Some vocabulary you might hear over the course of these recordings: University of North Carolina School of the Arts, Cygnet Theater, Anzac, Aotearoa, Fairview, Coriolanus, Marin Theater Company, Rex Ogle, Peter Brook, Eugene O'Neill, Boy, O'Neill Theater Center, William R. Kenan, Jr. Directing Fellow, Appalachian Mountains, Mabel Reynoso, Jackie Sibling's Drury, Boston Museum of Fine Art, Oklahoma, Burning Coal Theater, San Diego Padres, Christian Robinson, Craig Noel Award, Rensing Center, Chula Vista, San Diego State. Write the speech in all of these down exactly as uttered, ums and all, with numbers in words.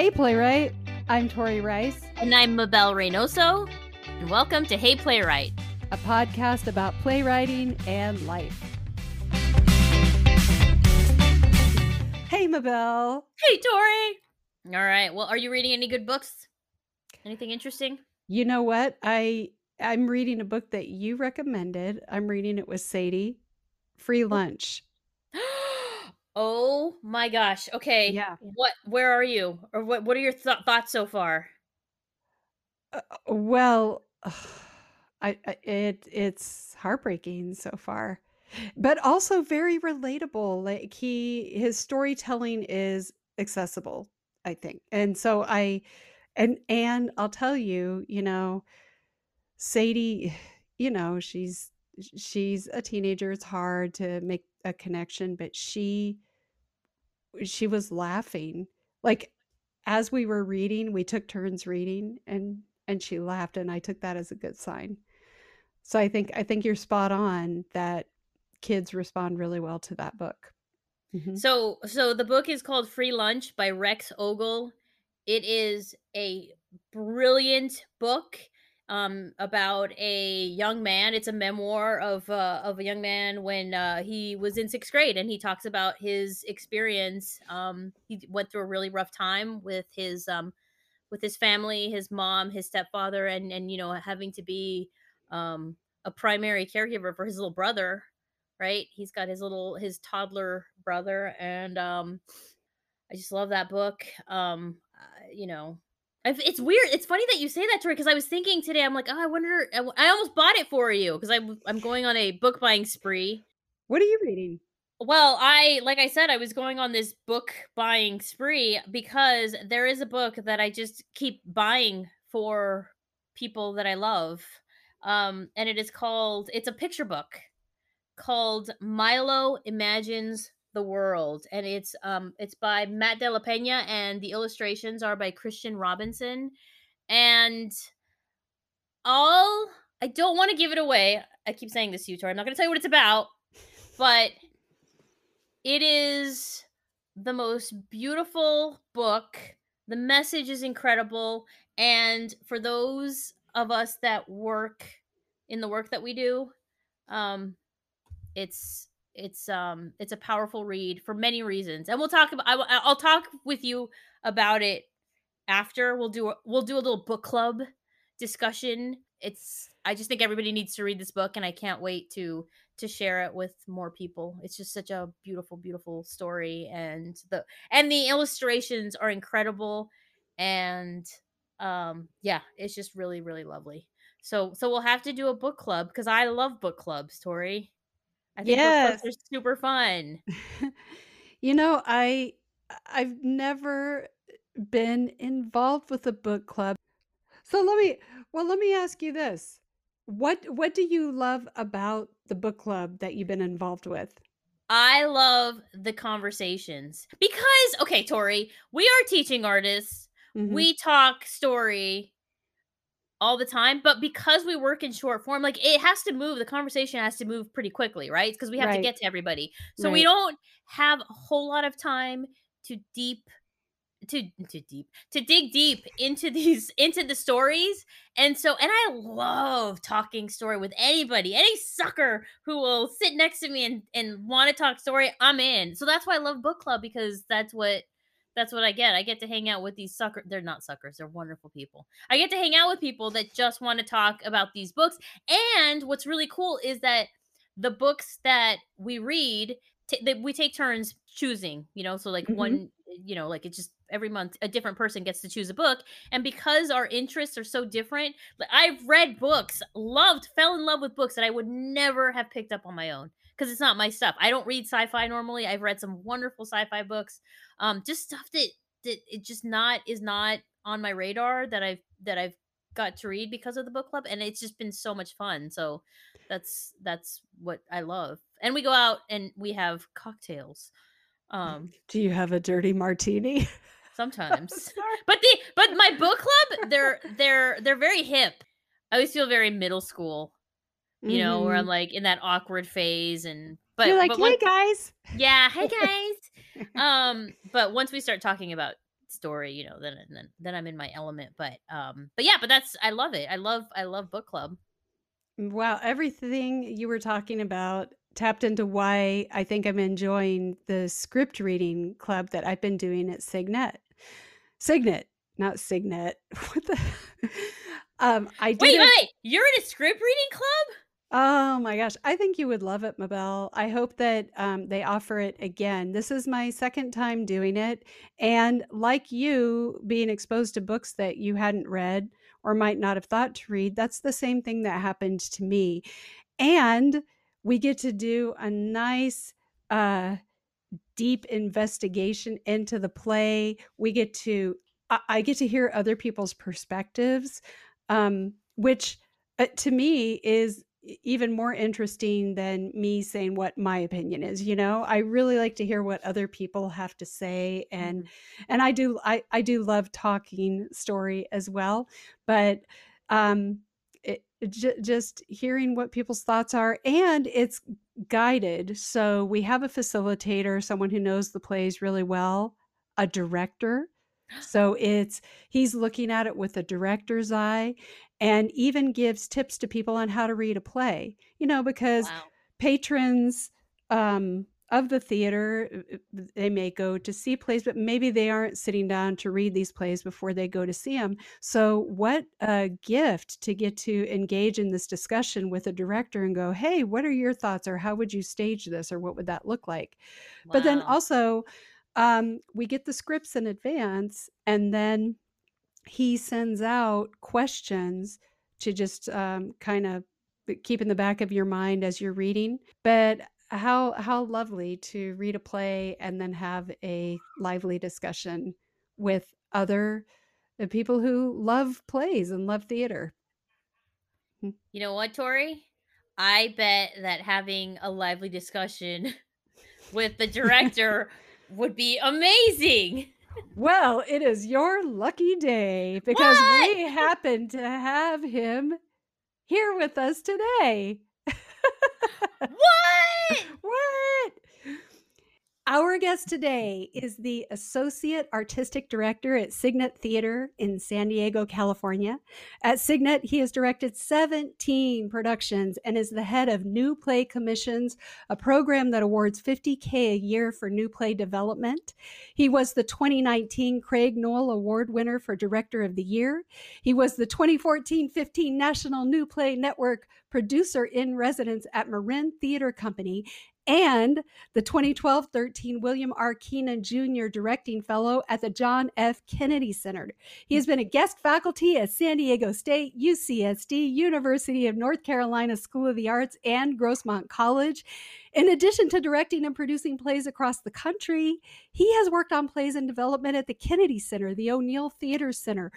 Hey Playwright, I'm Tori Rice. And I'm Mabel Reynoso. And welcome to Hey Playwright, a podcast about playwriting and life. Hey Mabel. Hey Tori. All right. Well, are you reading any good books? Anything interesting? You know what? I I'm reading a book that you recommended. I'm reading it with Sadie. Free Lunch. Oh my gosh. Okay. Yeah. What, where are you? Or what, what are your th- thoughts so far? Uh, well, uh, I, I, it, it's heartbreaking so far, but also very relatable. Like he, his storytelling is accessible, I think. And so I, and, and I'll tell you, you know, Sadie, you know, she's, she's a teenager. It's hard to make a connection, but she she was laughing. Like as we were reading, we took turns reading, and and she laughed, and I took that as a good sign. So I think I think you're spot on that kids respond really well to that book. Mm-hmm. So so the book is called Free Lunch by Rex Ogle. It is a brilliant book um about a young man. It's a memoir of uh, of a young man when uh, he was in sixth grade, and he talks about his experience. Um he went through a really rough time with his um with his family, his mom, his stepfather, and and you know, having to be um a primary caregiver for his little brother, right? He's got his little his toddler brother, and um I just love that book. Um uh, you know, I've, it's weird. It's funny that you say that, Tori, because I was thinking today, I'm like, oh, I wonder, I, I almost bought it for you because I'm, I'm going on a book buying spree. What are you reading? Well, I, like I said, I was going on this book buying spree because there is a book that I just keep buying for people that I love. Um, and it is called, it's a picture book called Milo Imagines the World, and it's um it's by Matt de la Peña, and the illustrations are by Christian Robinson. And all I don't want to give it away. I keep saying this to you, Tori. I'm not going to tell you what it's about, but it is the most beautiful book. The message is incredible, and for those of us that work in the work that we do, um, it's. It's um it's a powerful read for many reasons, and we'll talk about. I, I'll talk with you about it after. We'll do a, we'll do a little book club discussion. It's I just think everybody needs to read this book, and I can't wait to to share it with more people. It's just such a beautiful, beautiful story, and the and the illustrations are incredible, and um yeah, it's just really, really lovely. So so we'll have to do a book club because I love book clubs, Tori. I think yes. They're super fun. You know, I I've never been involved with a book club. So let me well let me ask you this. What what do you love about the book club that you've been involved with? I love the conversations. Because okay, Tori, we are teaching artists. Mm-hmm. We talk story all the time, but because we work in short form, like it has to move, the conversation has to move pretty quickly, right? Because we have right. to get to everybody. So right. we don't have a whole lot of time to deep, to, to deep, to dig deep into these, into the stories. And so, and I love talking story with anybody, any sucker who will sit next to me and, and want to talk story, I'm in. So that's why I love book club, because that's what That's what I get. I get to hang out with these suckers. They're not suckers. They're wonderful people. I get to hang out with people that just want to talk about these books. And what's really cool is that the books that we read, t- that we take turns choosing, you know, so like mm-hmm. one, you know, like it's just every month a different person gets to choose a book. And because our interests are so different, like I've read books, loved, fell in love with books that I would never have picked up on my own. Because it's not my stuff. I don't read sci-fi normally. I've read some wonderful sci-fi books, um, just stuff that that it just not is not on my radar that I've that I've got to read because of the book club, and it's just been so much fun. So that's that's what I love. And we go out and we have cocktails. Um, Do you have a dirty martini? Sometimes, but the but my book club they're they're they're very hip. I always feel very middle school. You know, mm-hmm. where I'm like in that awkward phase, and but you're like, but hey once, guys, yeah, hey guys. um, but once we start talking about story, you know, then then then I'm in my element. But um, but yeah, but that's I love it. I love I love book club. Wow, everything you were talking about tapped into why I think I'm enjoying the script reading club that I've been doing at Cygnet. Cygnet, not Cygnet. What the? um, I did wait, a... wait, you're in a script reading club? Oh my gosh. I think you would love it, Mabel. I hope that um, they offer it again. This is my second time doing it. And like you, being exposed to books that you hadn't read or might not have thought to read, that's the same thing that happened to me. And we get to do a nice, uh, deep investigation into the play. We get to, I, I get to hear other people's perspectives, um, which uh, to me is even more interesting than me saying what my opinion is. You know, I really like to hear what other people have to say. And, mm-hmm. and I do, I, I do love talking story as well, but, um, it, j- just hearing what people's thoughts are, and it's guided. So we have a facilitator, someone who knows the plays really well, a director. So it's, he's looking at it with a director's eye, and even gives tips to people on how to read a play, you know, because wow. patrons um, of the theater, they may go to see plays, but maybe they aren't sitting down to read these plays before they go to see them. So what a gift to get to engage in this discussion with a director and go, hey, what are your thoughts, or how would you stage this, or what would that look like? Wow. But then also um, we get the scripts in advance, and then he sends out questions to just um, kind of keep in the back of your mind as you're reading. But how how lovely to read a play and then have a lively discussion with other uh, people who love plays and love theater. You know what, Tori? I bet that having a lively discussion with the director would be amazing. Well, it is your lucky day, because what? we happen to have him here with us today. What? What? Our guest today is the Associate Artistic Director at Cygnet Theater in San Diego, California. At Cygnet, he has directed seventeen productions and is the head of New Play Commissions, a program that awards fifty thousand dollars a year for new play development. He was the twenty nineteen Craig Noel Award winner for Director of the Year. He was the twenty fourteen fifteen National New Play Network Producer in Residence at Marin Theater Company, and the twenty twelve thirteen William R. Kenan, Junior Directing Fellow at the John F. Kennedy Center. He has been a guest faculty at San Diego State, U C S D, University of North Carolina School of the Arts, and Grossmont College. In addition to directing and producing plays across the country, he has worked on plays in development at the Kennedy Center, the O'Neill Theater Center,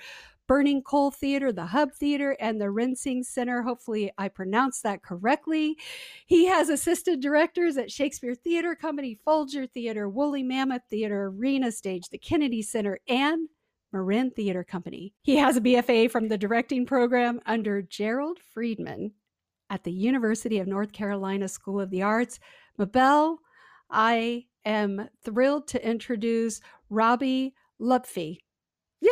Burning Coal Theater, the Hub Theater, and the Rensing Center. Hopefully I pronounced that correctly. He has assisted directors at Shakespeare Theater Company, Folger Theater, Woolly Mammoth Theater, Arena Stage, the Kennedy Center, and Marin Theater Company. He has a B F A from the directing program under Gerald Friedman at the University of North Carolina School of the Arts. Mabel, I am thrilled to introduce Robbie Lupfy. Yeah!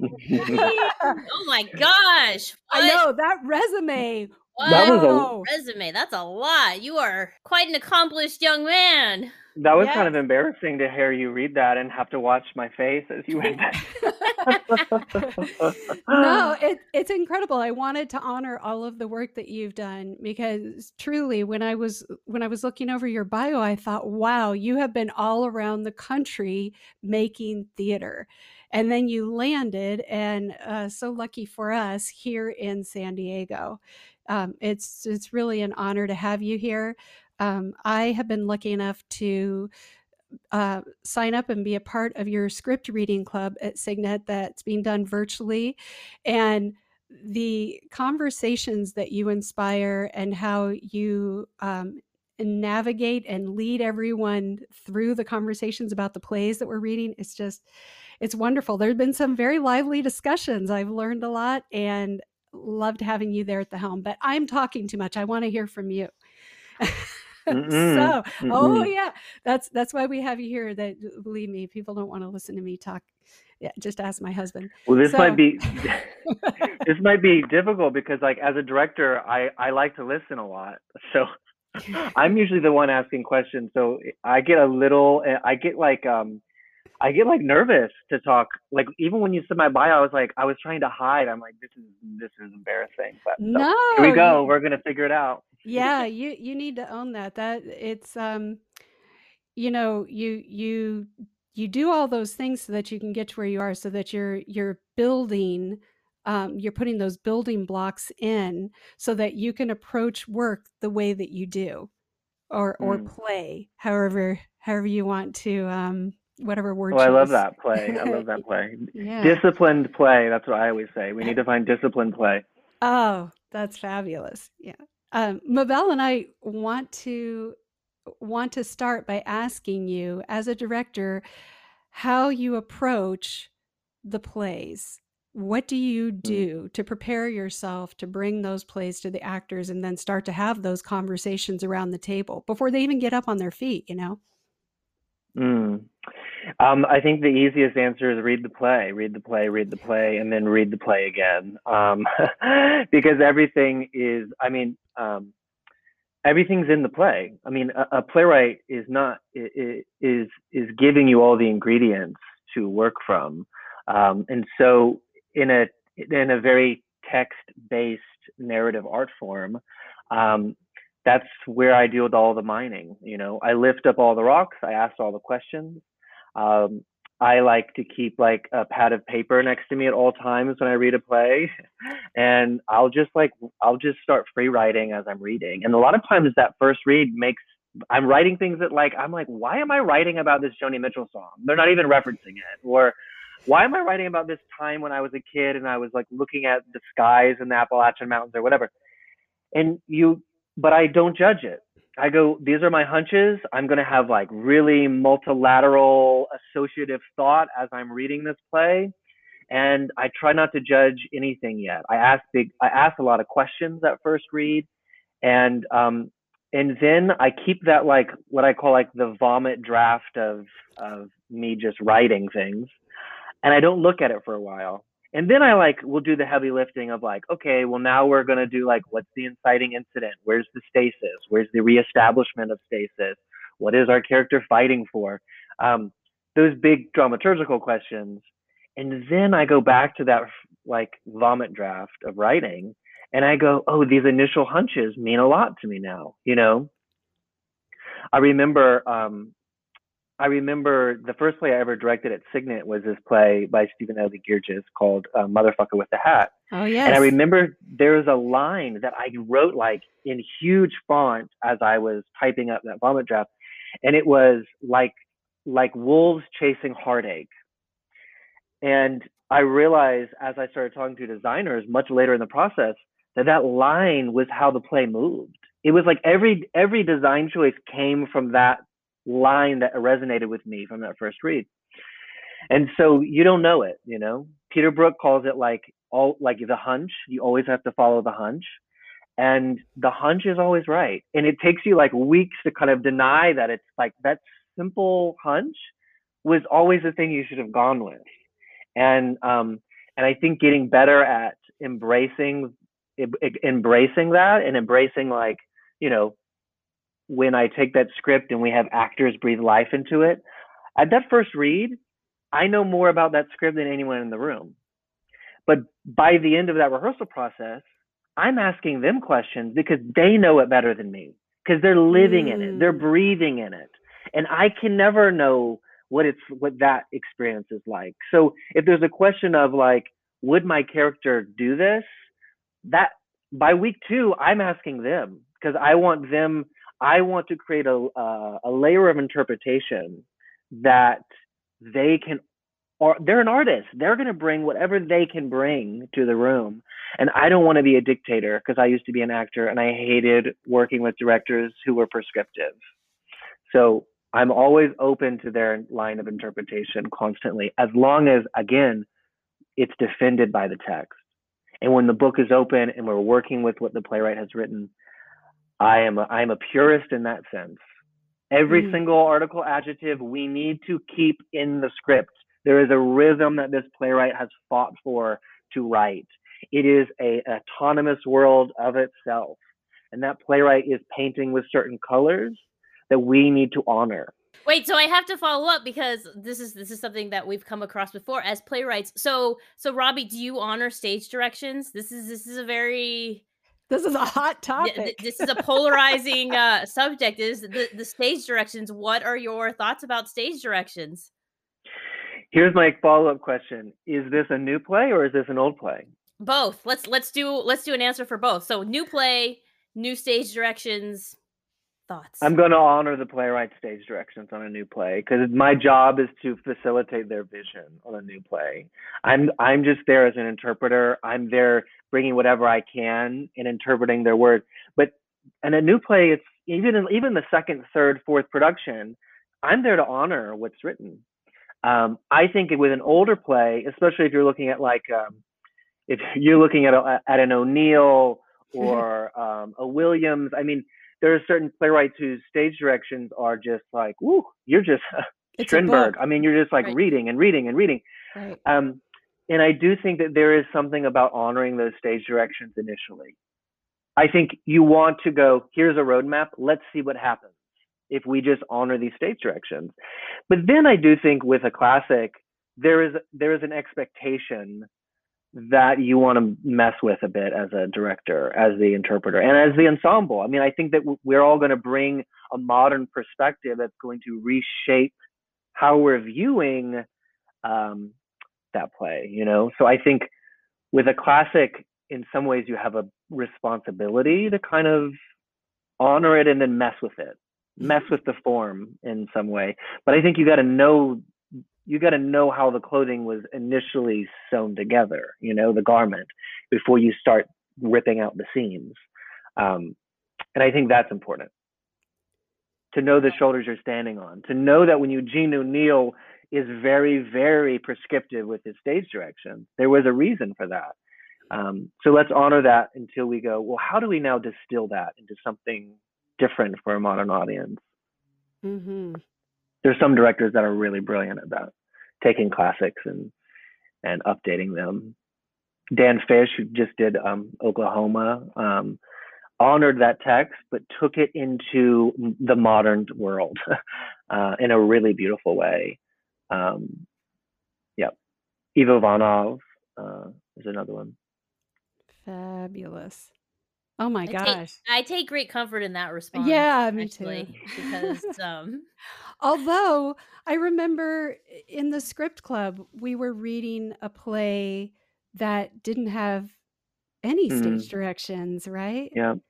Oh my gosh. What? I know that resume. Wow. That was a resume. That's a lot. You are quite an accomplished young man. That was yeah. kind of embarrassing to hear you read that and have to watch my face as you read that. No, it, it's incredible. I wanted to honor all of the work that you've done, because truly when I was when I was looking over your bio, I thought, wow, you have been all around the country making theater. And then you landed, and uh, so lucky for us, here in San Diego. Um, it's it's really an honor to have you here. Um, I have been lucky enough to uh, sign up and be a part of your script reading club at Cygnet that's being done virtually. And the conversations that you inspire and how you um, navigate and lead everyone through the conversations about the plays that we're reading, it's just, it's wonderful. There's been some very lively discussions. I've learned a lot and loved having you there at the helm, but I'm talking too much. I want to hear from you. Mm-mm. So, Mm-mm. oh yeah, that's, that's why we have you here. That, believe me, people don't want to listen to me talk. Yeah, just ask my husband. Well, this so. might be this might be difficult because, like, as a director, I I like to listen a lot. So I'm usually the one asking questions. So I get a little, I get like, um, I get like nervous to talk. Like, even when you said my bio, I was like, I was trying to hide. I'm like, this is this is embarrassing. But so, no, here we go. We're gonna figure it out. Yeah, you you need to own that. That it's um, you know, you you. You do all those things so that you can get to where you are, so that you're you're building, um, you're putting those building blocks in so that you can approach work the way that you do, or mm. or play, however however you want to, um, whatever word. Well, choice. I love that play. I love that play. Yeah. Disciplined play. That's what I always say. We need to find disciplined play. Oh, that's fabulous. Yeah, um, Mabel and I want to. want to start by asking you, as a director, how you approach the plays. What do you do to prepare yourself to bring those plays to the actors and then start to have those conversations around the table before they even get up on their feet, you know? Mm. Um, I think the easiest answer is read the play, read the play, read the play, and then read the play again. Um, because everything is, I mean, um, everything's in the play. I mean, a, a playwright is not is is giving you all the ingredients to work from, um, and so in a in a very text-based narrative art form, um, that's where I deal with all the mining. You know, I lift up all the rocks. I ask all the questions. Um, I like to keep like a pad of paper next to me at all times when I read a play, and I'll just like, I'll just start free writing as I'm reading. And a lot of times that first read makes, I'm writing things that like, I'm like, why am I writing about this Joni Mitchell song? They're not even referencing it. Or why am I writing about this time when I was a kid and I was like looking at the skies in the Appalachian Mountains or whatever. And you, but I don't judge it. I go, these are my hunches. I'm going to have like really multilateral associative thought as I'm reading this play. And I try not to judge anything yet. I ask big, I ask a lot of questions at first read. And, um, and then I keep that, like what I call like the vomit draft of, of me just writing things. And I don't look at it for a while. And then I like, we'll do the heavy lifting of like, okay, well now we're going to do like, what's the inciting incident? Where's the stasis? Where's the reestablishment of stasis? What is our character fighting for? Um, those big dramaturgical questions. And then I go back to that like vomit draft of writing and I go, oh, these initial hunches mean a lot to me now. You know, I remember, um, I remember the first play I ever directed at Cygnet was this play by Stephen Adly Guisgis called uh, Motherfucker with the Hat. Oh, yes. And I remember there was a line that I wrote like in huge font as I was typing up that vomit draft. And it was like, like wolves chasing heartache. And I realized as I started talking to designers much later in the process that that line was how the play moved. It was like every, every design choice came from that line that resonated with me from that first read. And so you don't know it, you know. Peter Brook calls it like all like the hunch. You always have to follow the hunch, and the hunch is always right. And it takes you like weeks to kind of deny that it's like that simple hunch was always the thing you should have gone with. And um and I think getting better at embracing embracing that and embracing like, you know, when I take that script and we have actors breathe life into it, at that first read, I know more about that script than anyone in the room. But by the end of that rehearsal process, I'm asking them questions because they know it better than me, because they're living mm. in it, they're breathing in it. And I can never know what it's, what that experience is like. So if there's a question of like, would my character do this? That by week two, I'm asking them because I want them, I want to create a, uh, a layer of interpretation that they can, or they're an artist. They're going to bring whatever they can bring to the room. And I don't want to be a dictator because I used to be an actor and I hated working with directors who were prescriptive. So I'm always open to their line of interpretation constantly, as long as, again, it's defended by the text. And when the book is open and we're working with what the playwright has written, I am a, I'm a purist in that sense. Every mm. single article, adjective, we need to keep in the script. There is a rhythm that this playwright has fought for to write. It is a autonomous world of itself. And that playwright is painting with certain colors that we need to honor. Wait, so I have to follow up because this is this is something that we've come across before as playwrights. So, so Robbie, do you honor stage directions? This is this is a very this is a hot topic. Th- this is a polarizing uh, subject. Is the, the stage directions? What are your thoughts about stage directions? Here's my follow-up question: is this a new play or is this an old play? Both. Let's let's do let's do an answer for both. So, new play, new stage directions. Thoughts. I'm going to honor the playwright's stage directions on a new play because my job is to facilitate their vision on a new play. I'm I'm just there as an interpreter. I'm there bringing whatever I can and interpreting their words. But in a new play, it's even in, even the second, third, fourth production, I'm there to honor what's written. Um, I think with an older play, especially if you're looking at like um, if you're looking at a, at an O'Neill or um, a Williams, I mean. There are certain playwrights whose stage directions are just like, woo, you're just Strindberg. I mean, you're just like right. reading and reading and reading. Right. Um, and I do think that there is something about honoring those stage directions initially. I think you want to go, here's a roadmap. Let's see what happens if we just honor these stage directions. But then I do think with a classic, there is there is an expectation that you want to mess with a bit as a director, as the interpreter, and as the ensemble. I mean, I think that we're all going to bring a modern perspective that's going to reshape how we're viewing um, that play, you know? So I think with a classic, in some ways, you have a responsibility to kind of honor it and then mess with it, mess with the form in some way. But I think you got to know you got to know how the clothing was initially sewn together, you know, the garment, before you start ripping out the seams. Um, and I think that's important, to know the shoulders you're standing on, to know that when Eugene O'Neill is very, very prescriptive with his stage direction, there was a reason for that. Um, so let's honor that until we go, well, how do we now distill that into something different for a modern audience? Mm-hmm. There's some directors that are really brilliant at that, taking classics and and updating them. Dan Fish, who just did um, Oklahoma, um, honored that text, but took it into the modern world uh, in a really beautiful way. Um, yeah. Ivo Vanov uh, is another one. Fabulous. Oh my gosh. I take, I take great comfort in that response. Yeah, me actually, too. Because, um... Although I remember in the script club, we were reading a play that didn't have any mm-hmm. stage directions, right? Yeah. And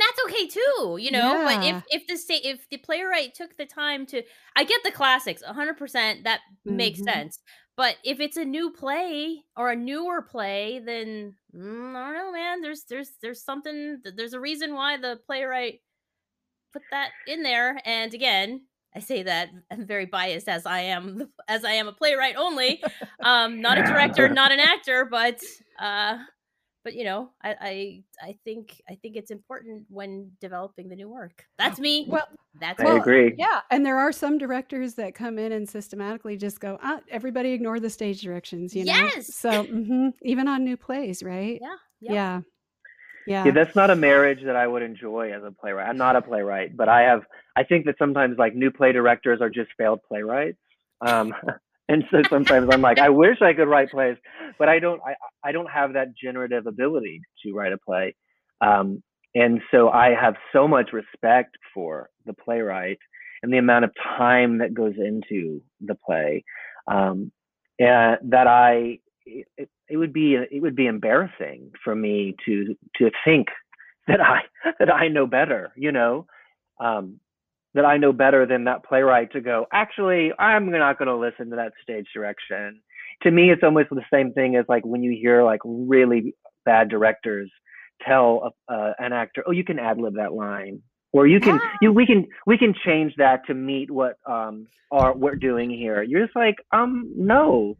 that's okay too, you know, yeah. But if, if the sta- if the playwright took the time to, I get the classics, one hundred percent, that mm-hmm. makes sense. But if it's a new play or a newer play, then mm, I don't know, man, there's, there's, there's something, there's a reason why the playwright put that in there. And again, I say that I'm very biased as I am, as I am a playwright only, um, not a director, not an actor, but, uh, But, you know, I, I I think I think it's important when developing the new work. That's me. Well, that's I well, agree. Yeah. And there are some directors that come in and systematically just go, ah, everybody ignore the stage directions, you know? Yes. So mm-hmm, even on new plays, right? Yeah, yeah. Yeah. Yeah. Yeah. That's not a marriage that I would enjoy as a playwright. I'm not a playwright, but I have I think that sometimes like new play directors are just failed playwrights. Um And so sometimes I'm like, I wish I could write plays, but I don't, I, I don't have that generative ability to write a play. Um, and so I have so much respect for the playwright and the amount of time that goes into the play. Um, and that I, it, it would be, it would be embarrassing for me to, to think that I, that I know better, you know, um, that I know better than that playwright to go, actually, I'm not going to listen to that stage direction. To me, it's almost the same thing as like when you hear like really bad directors tell a, uh, an actor, oh, you can ad lib that line Or you can, you, we can, we can change that to meet what um are we're doing here. You're just like, um, no.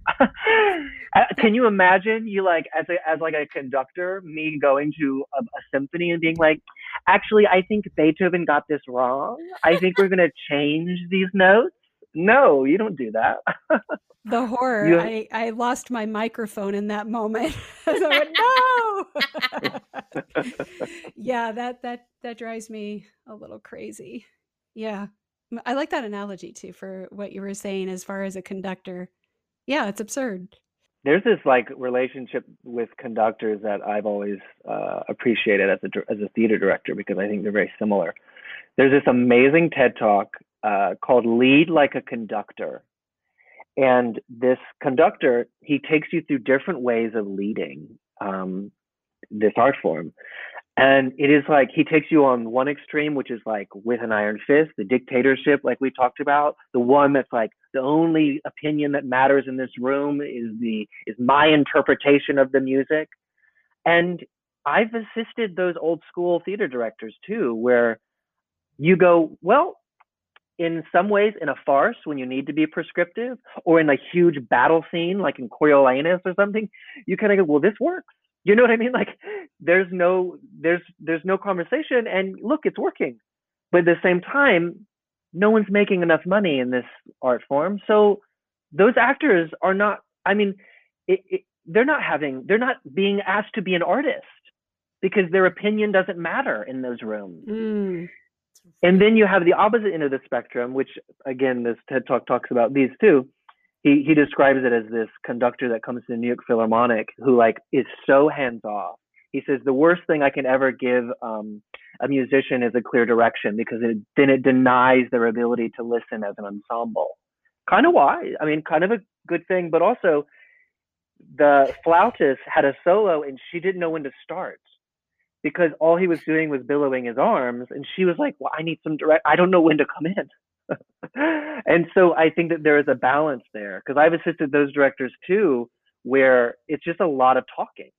Can you imagine you like as a as like a conductor, me going to a, a symphony and being like, actually, I think Beethoven got this wrong. I think we're gonna change these notes. No, you don't do that. The horror. You, I, I lost my microphone in that moment. So I went, no. Yeah, that that that drives me a little crazy. Yeah. I like that analogy too for what you were saying as far as a conductor. Yeah, it's absurd. There's this like relationship with conductors that I've always uh, appreciated as a as a theater director, because I think they're very similar. There's this amazing TED Talk Uh, called Lead Like a Conductor. And this conductor, he takes you through different ways of leading um, this art form. And it is like, he takes you on one extreme, which is like with an iron fist, the dictatorship, like we talked about, the one that's like, the only opinion that matters in this room is the is my interpretation of the music. And I've assisted those old school theater directors too, where you go, well, in some ways, in a farce when you need to be prescriptive, or in a huge battle scene like in Coriolanus or something, you kind of go, well, this works. You know what I mean? Like, there's no, there's, there's no conversation, and look, it's working. But at the same time, no one's making enough money in this art form, so those actors are not. I mean, it, it, they're not having, they're not being asked to be an artist because their opinion doesn't matter in those rooms. Mm. And then you have the opposite end of the spectrum, which again, this TED Talk talks about these two. He he describes it as this conductor that comes to the New York Philharmonic who like is so hands off. He says the worst thing I can ever give um, a musician is a clear direction, because it, then it denies their ability to listen as an ensemble. Kind of wise. I mean, kind of a good thing, but also the flautist had a solo and she didn't know when to start, because all he was doing was billowing his arms. And she was like, well, I need some direct, I don't know when to come in. And so I think that there is a balance there, because I've assisted those directors too, where it's just a lot of talking.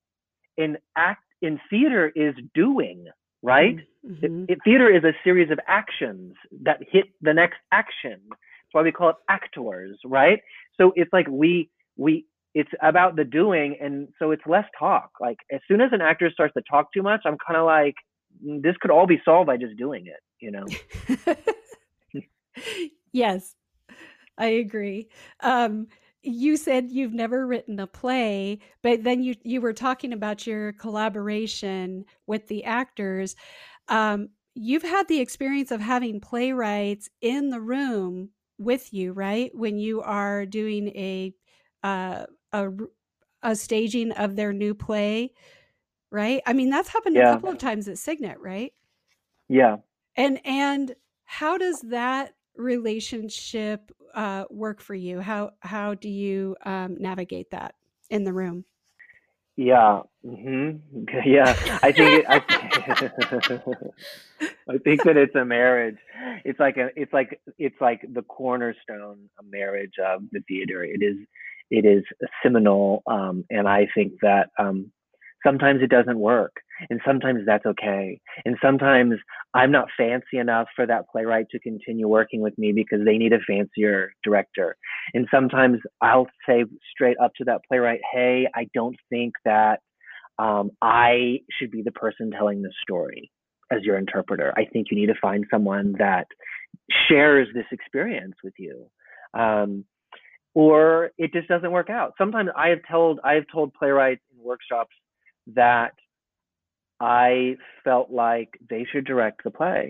And act in theater is doing, right? Mm-hmm. It, it, theater is a series of actions that hit the next action. That's why we call it actors, right? So it's like we, we, it's about the doing, and so it's less talk. Like, as soon as an actor starts to talk too much, I'm kind of like, this could all be solved by just doing it, you know? Yes, I agree. Um, you said you've never written a play, but then you, you were talking about your collaboration with the actors. Um, you've had the experience of having playwrights in the room with you, right? When you are doing a, uh, A, a staging of their new play, right? I mean, that's happened yeah. a couple of times at Cygnet, right? Yeah. And and how does that relationship uh, work for you? How how do you um, navigate that in the room? Yeah, mm-hmm. yeah. I think it, I, I think that it's a marriage. It's like a it's like it's like the cornerstone marriage of the theater. It is. It is seminal, um, and I think that um, sometimes it doesn't work, and sometimes that's okay. And sometimes I'm not fancy enough for that playwright to continue working with me because they need a fancier director. And sometimes I'll say straight up to that playwright, hey, I don't think that um, I should be the person telling this story as your interpreter. I think you need to find someone that shares this experience with you. Um, Or it just doesn't work out. Sometimes I have told I have told playwrights in workshops that I felt like they should direct the play,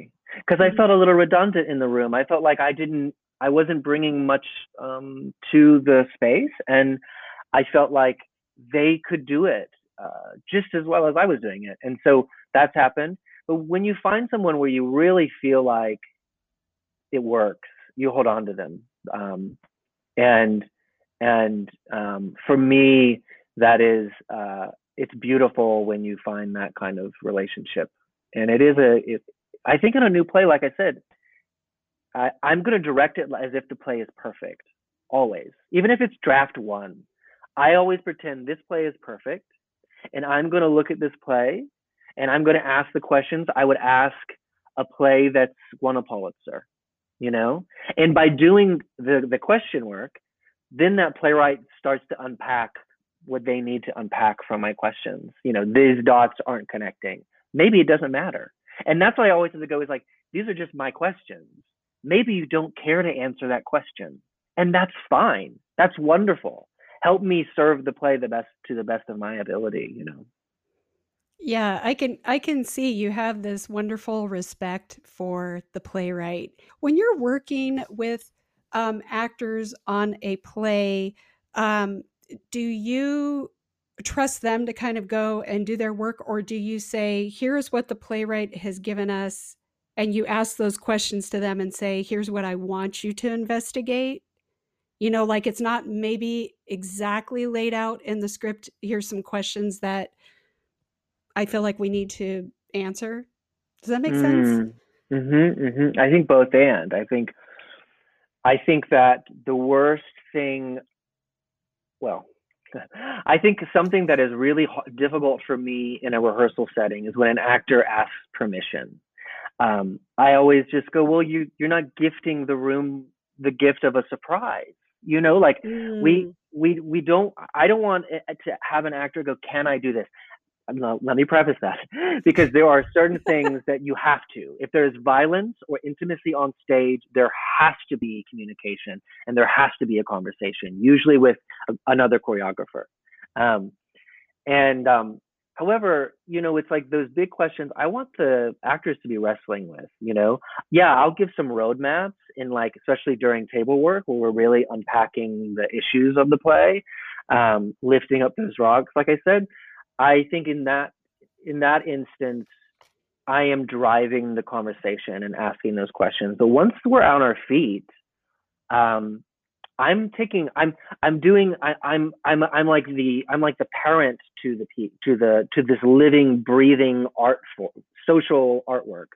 because I felt a little redundant in the room. I felt like I didn't I wasn't bringing much um, to the space, and I felt like they could do it uh, just as well as I was doing it. And so that's happened. But when you find someone where you really feel like it works, you hold on to them. Um, And and um, for me, that is uh, it's beautiful when you find that kind of relationship. And it is a it, I think in a new play, like I said, I, I'm going to direct it as if the play is perfect always, even if it's draft one. I always pretend this play is perfect, and I'm going to look at this play, and I'm going to ask the questions I would ask a play that's won a Pulitzer, you know? And by doing the, the question work, then that playwright starts to unpack what they need to unpack from my questions. You know, these dots aren't connecting. Maybe it doesn't matter. And that's why I always have to go is like, these are just my questions. Maybe you don't care to answer that question. And that's fine. That's wonderful. Help me serve the play the best to the best of my ability, you know? Yeah, I can I can see you have this wonderful respect for the playwright. When you're working with um, actors on a play, um, do you trust them to kind of go and do their work, or do you say, here's what the playwright has given us, and you ask those questions to them and say, here's what I want you to investigate? You know, like it's not maybe exactly laid out in the script. Here's some questions that I feel like we need to answer. Does that make sense? Mm-hmm, mm-hmm. I think both and. I think, I think that the worst thing, well, I think something that is really difficult for me in a rehearsal setting is when an actor asks permission. Um, I always just go, well, you, you're not gifting the room the gift of a surprise. You know, like mm. we, we, we don't, I don't want to have an actor go, can I do this? Not, let me preface that, because there are certain things that you have to. If there's violence or intimacy on stage, there has to be communication and there has to be a conversation, usually with a, another choreographer. Um, and um, however, you know, it's like those big questions I want the actors to be wrestling with, you know? Yeah, I'll give some roadmaps in like, especially during table work where we're really unpacking the issues of the play, um, lifting up those rocks, like I said. I think in that in that instance, I am driving the conversation and asking those questions. But once we're on our feet, um, I'm taking, I'm, I'm doing, I, I'm, I'm, I'm like the, I'm like the parent to the to the to this living, breathing art form, social artwork,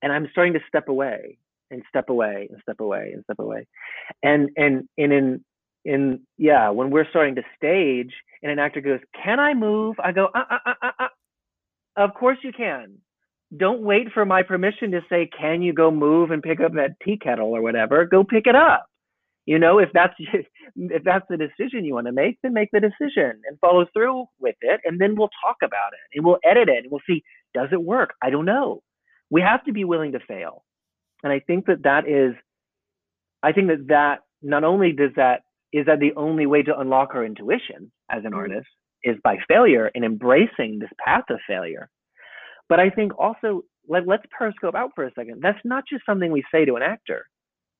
and I'm starting to step away and step away and step away and step away, and and and in. And yeah, when we're starting to stage and an actor goes, can I move? I go, uh, uh, uh, uh. Of course you can. Don't wait for my permission to say, can you go move and pick up that tea kettle or whatever? Go pick it up. You know, if that's if that's the decision you want to make, then make the decision and follow through with it. And then we'll talk about it and we'll edit it and we'll see, does it work? I don't know. We have to be willing to fail. And I think that that is, I think that that not only does that, is that the only way to unlock our intuition as an artist is by failure and embracing this path of failure. But I think also, like, let's periscope out for a second. That's not just something we say to an actor,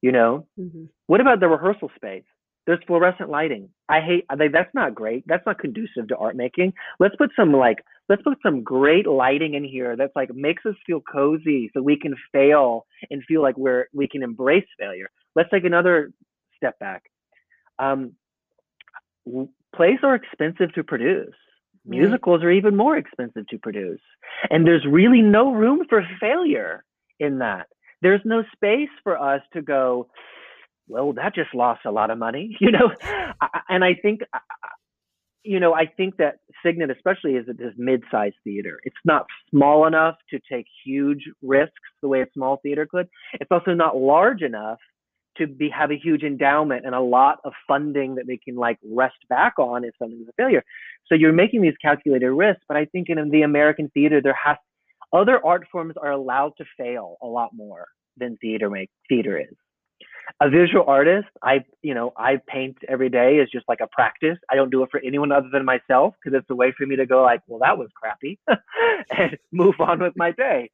you know? Mm-hmm. What about the rehearsal space? There's fluorescent lighting. I hate, I mean, that's not great. That's not conducive to art making. Let's put some like, let's put some great lighting in here that's like, makes us feel cozy so we can fail and feel like we're, we can embrace failure. Let's take another step back. Um, plays are expensive to produce. Musicals are even more expensive to produce. And there's really no room for failure in that. There's no space for us to go, well, that just lost a lot of money, you know? And I think, you know, I think that Cygnet especially is at this mid-sized theater. It's not small enough to take huge risks the way a small theater could. It's also not large enough to be have a huge endowment and a lot of funding that they can like rest back on if something's a failure. So you're making these calculated risks, but I think in the American theater, there has other art forms are allowed to fail a lot more than theater make theater is. A visual artist, I you know I paint every day as just like a practice. I don't do it for anyone other than myself because it's a way for me to go like, well, that was crappy, and move on with my day.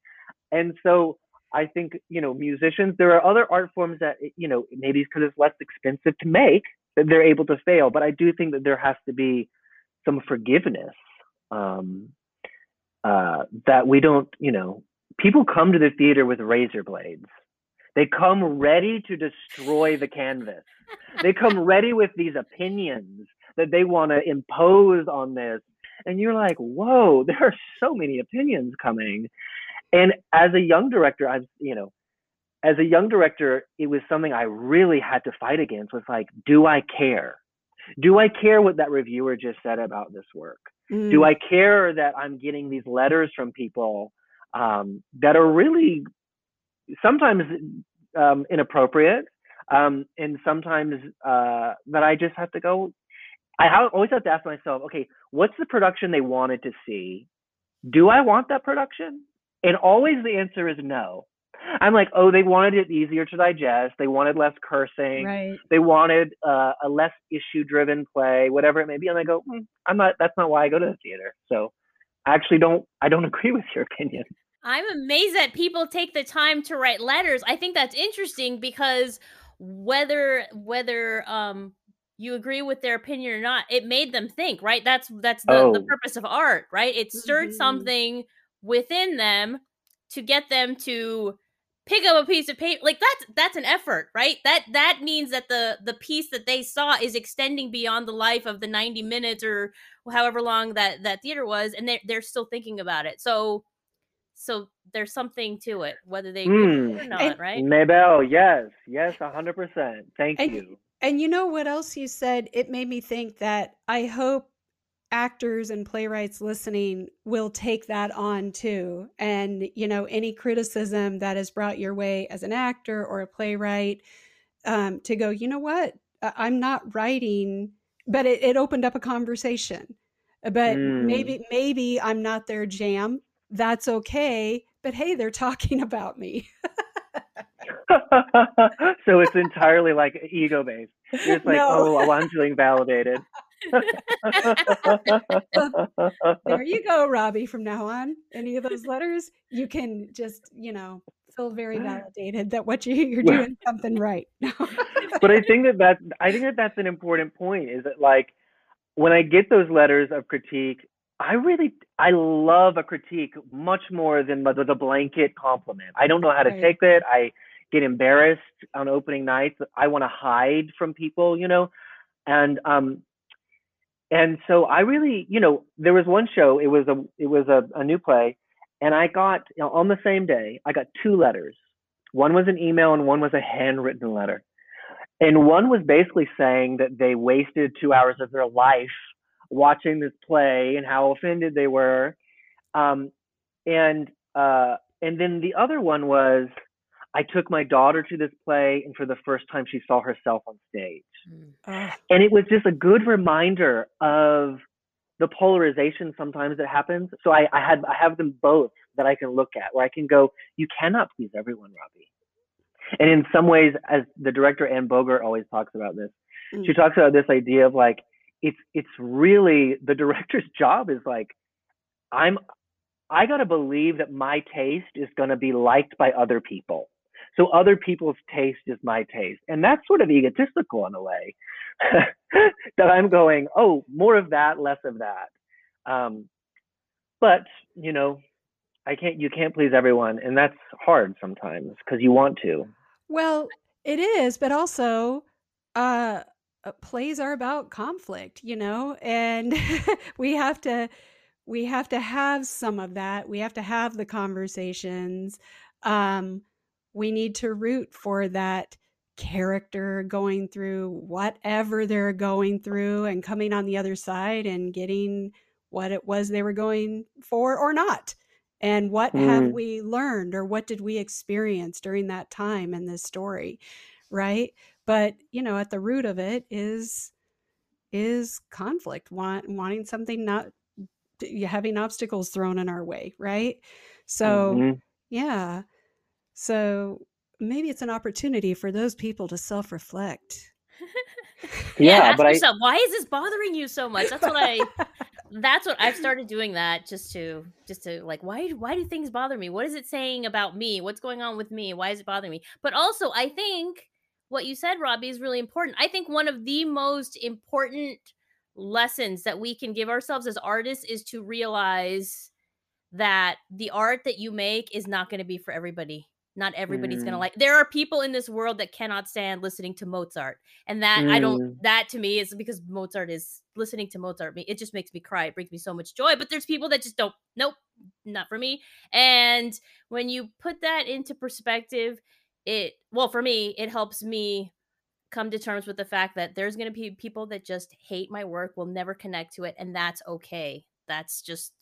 And so I think, you know, musicians, there are other art forms that, you know, maybe because it's less expensive to make, that they're able to fail. But I do think that there has to be some forgiveness um, uh, that we don't, you know, people come to the theater with razor blades. They come ready to destroy the canvas. They come ready with these opinions that they want to impose on this. And you're like, whoa, there are so many opinions coming. And as a young director, I've, you know, as a young director, it was something I really had to fight against was like, do I care? Do I care what that reviewer just said about this work? Mm. Do I care that I'm getting these letters from people um, that are really sometimes um, inappropriate, um, and sometimes uh, that I just have to go. I have, always have to ask myself, okay, what's the production they wanted to see? Do I want that production? And always the answer is no. I'm like, oh, they wanted it easier to digest. They wanted less cursing. Right. They wanted uh, a less issue-driven play, whatever it may be. And I go, mm, I'm not. That's not why I go to the theater. So, I actually don't. I don't agree with your opinion. I'm amazed that people take the time to write letters. I think that's interesting because whether whether um, you agree with their opinion or not, it made them think. Right. That's that's the, oh. the purpose of art. Right. It stirred mm-hmm. something within them to get them to pick up a piece of paper. Like that's, that's an effort, right? That, that means that the, the piece that they saw is extending beyond the life of the ninety minutes or however long that, that theater was. And they they're still thinking about it. So, so there's something to it, whether they agree mm. with it or not, and, right? Mabel, yes, yes, a hundred percent. Thank and, you. And you know what else you said? It made me think that I hope actors and playwrights listening will take that on too. And, you know, any criticism that is brought your way as an actor or a playwright, um, to go, you know what, I'm not writing, but it, it opened up a conversation, but mm. maybe, maybe I'm not their jam. That's okay. But hey, they're talking about me. So it's entirely like ego-based. You're just like, no. oh, well, I'm feeling validated. There you go, Robbie. From now on, any of those letters, you can just, you know, feel very validated that what you, you're doing something right. But I think that that's, I think that that's an important point, is that like, when I get those letters of critique, I really, I love a critique much more than the, the blanket compliment. I don't know how to right. take that. I get embarrassed on opening nights. I want to hide from people, you know, and, um, and so I really, you know, there was one show, it was a, it was a, a new play, and I got, you know, on the same day, I got two letters. One was an email and one was a handwritten letter. And one was basically saying that they wasted two hours of their life watching this play and how offended they were. Um, and, uh, and then the other one was, I took my daughter to this play, and for the first time she saw herself on stage. Mm. And it was just a good reminder of the polarization sometimes that happens. So I, I had I have them both that I can look at, where I can go, you cannot please everyone, Robbie. And in some ways, as the director Ann Boger always talks about this, mm. she talks about this idea of like, it's it's really the director's job is like, I'm I gotta believe that my taste is gonna be liked by other people. So other people's taste is my taste. And that's sort of egotistical in a way that I'm going, oh, more of that, less of that. Um, but, you know, I can't, you can't please everyone. And that's hard sometimes because you want to. Well, it is, but also uh, plays are about conflict, you know, and we have to, we have to have some of that. We have to have the conversations. Um, We need to root for that character going through whatever they're going through and coming on the other side and getting what it was they were going for or not. And what mm. have we learned, or what did we experience during that time in this story, right? But, you know, at the root of it is is conflict, want, wanting something, not having obstacles thrown in our way, right? So, mm-hmm. yeah. So maybe it's an opportunity for those people to self-reflect. yeah, yeah but yourself, I... why is this bothering you so much? That's what I. That's what I've started doing. That just to just to like, why why do things bother me? What is it saying about me? What's going on with me? Why is it bothering me? But also, I think what you said, Robbie, is really important. I think one of the most important lessons that we can give ourselves as artists is to realize that the art that you make is not going to be for everybody. Not everybody's mm. going to like, there are people in this world that cannot stand listening to Mozart. And that mm. I don't, that to me is because Mozart is listening to Mozart. It just makes me cry. It brings me so much joy, but there's people that just don't, nope, not for me. And when you put that into perspective, it, well, for me, it helps me come to terms with the fact that there's going to be people that just hate my work, will never connect to it. And that's okay. That's just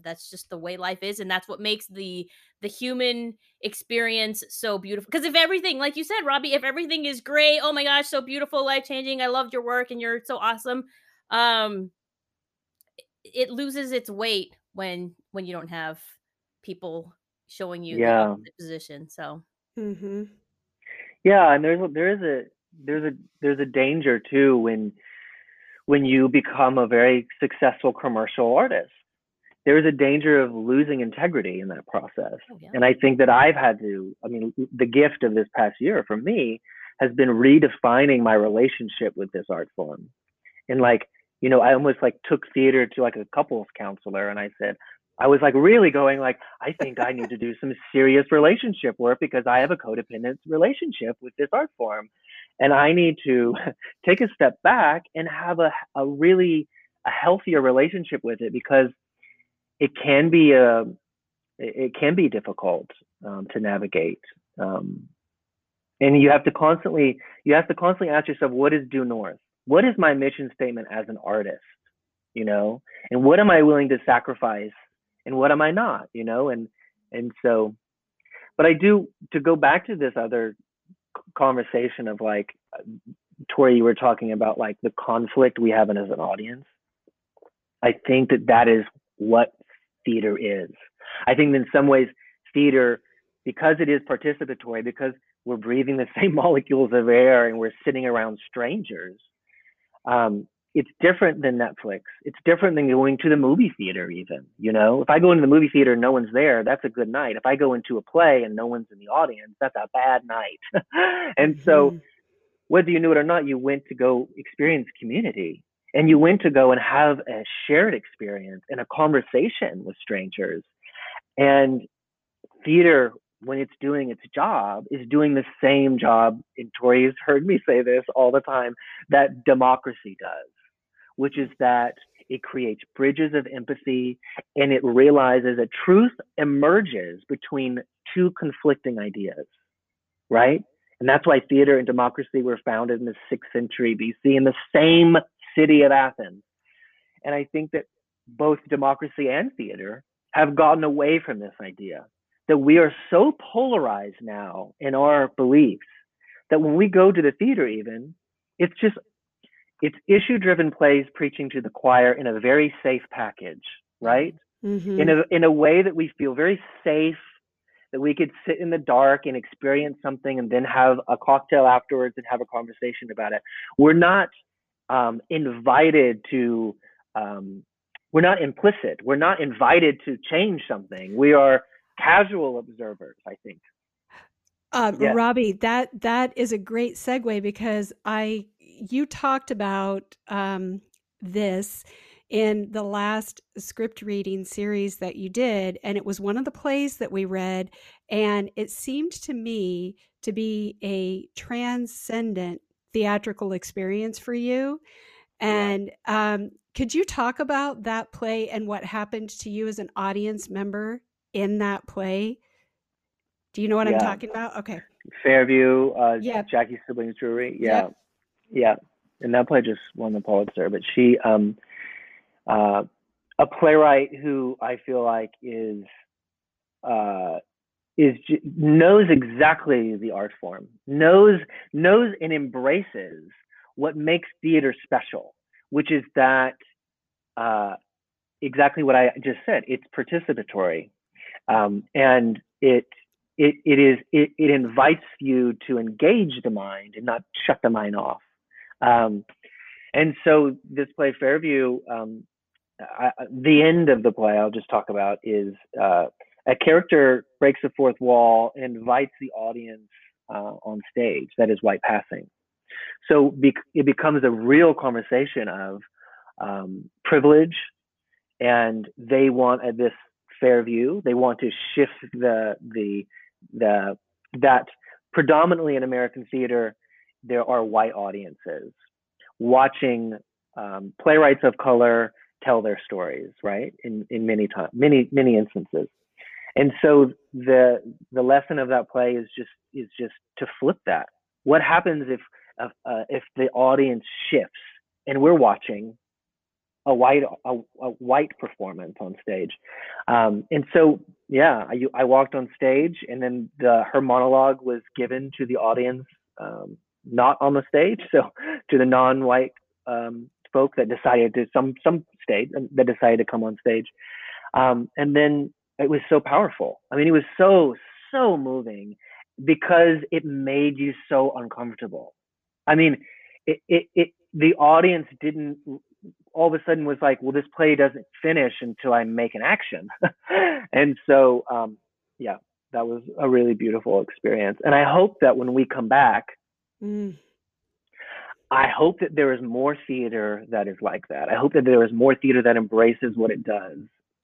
that's just the way life is, and that's what makes the the human experience so beautiful. Because if everything, like you said, Robbie, if everything is great, oh my gosh, so beautiful, life-changing, I loved your work and you're so awesome, um it loses its weight when when you don't have people showing you yeah. the position. So mm-hmm. yeah, and there's there is a there's a there's a danger too when when you become a very successful commercial artist. There is a danger of losing integrity in that process. Oh, yeah. And I think that I've had to, I mean, the gift of this past year for me has been redefining my relationship with this art form. And like, you know, I almost like took theater to like a couples counselor, and I said, I was like really going like, I think I need to do some serious relationship work because I have a codependent relationship with this art form. And I need to take a step back and have a, a really a healthier relationship with it, because it can be a, it can be difficult um, to navigate, um, and you have to constantly you have to constantly ask yourself, what is due north? What is my mission statement as an artist? You know, and what am I willing to sacrifice, and what am I not? You know, and and so, but I do, to go back to this other conversation of like, Tori, you were talking about like the conflict we have as an audience. I think that that is what theater is. I think in some ways theater, because it is participatory, because we're breathing the same molecules of air and we're sitting around strangers, um, it's different than Netflix. It's different than going to the movie theater even, you know? If I go into the movie theater and no one's there, that's a good night. If I go into a play and no one's in the audience, that's a bad night. And so mm-hmm. whether you knew it or not, you went to go experience community. And you went to go and have a shared experience and a conversation with strangers. And theater, when it's doing its job, is doing the same job, and Tori has heard me say this all the time, that democracy does, which is that it creates bridges of empathy, and it realizes that truth emerges between two conflicting ideas, right? And that's why theater and democracy were founded in the sixth century B C in the same city of Athens. And I think that both democracy and theater have gotten away from this idea that we are so polarized now in our beliefs that when we go to the theater, even it's just it's issue-driven plays preaching to the choir in a very safe package, right? Mm-hmm. In a in a way that we feel very safe, that we could sit in the dark and experience something and then have a cocktail afterwards and have a conversation about it. We're not Um, invited to, um, we're not implicit. We're not invited to change something. We are casual observers, I think. Um, yeah. Robbie, that that is a great segue, because I you talked about um, this in the last script reading series that you did, and it was one of the plays that we read, and it seemed to me to be a transcendent theatrical experience for you. And yeah. um, could you talk about that play and what happened to you as an audience member in that play? Do you know what yeah. I'm talking about? Okay. Fairview, uh, yep. Jackie Sibling's Drury. Yeah. Yep. Yeah. And that play just won the Pulitzer, but she, um, uh, a playwright who I feel like is, uh, is knows exactly the art form, knows knows and embraces what makes theater special, which is that uh, exactly what I just said. It's participatory, um, and it it it is it, it invites you to engage the mind and not shut the mind off. Um, and so this play Fairview, um, I, the end of the play I'll just talk about is. Uh, A character breaks the fourth wall and invites the audience uh, on stage, that is white passing. So be- it becomes a real conversation of um, privilege, and they want uh, this Fairview. They want to shift the, the, the, that predominantly in American theater, there are white audiences watching um, playwrights of color tell their stories, right? In, in many time, many, many instances. And so the the lesson of that play is just is just to flip that. What happens if uh, if the audience shifts and we're watching a white a, a white performance on stage, um, and so yeah, I, I walked on stage, and then the, her monologue was given to the audience, um, not on the stage, so to the non-white um, folk that decided to some some state that decided to come on stage, um, and then it was so powerful. I mean, it was so so moving because it made you so uncomfortable. I mean, it it, it the audience didn't. All of a sudden was like, well, this play doesn't finish until I make an action. And so, um, yeah, that was a really beautiful experience. And I hope that when we come back, mm. I hope that there is more theater that is like that. I hope that there is more theater that embraces what it does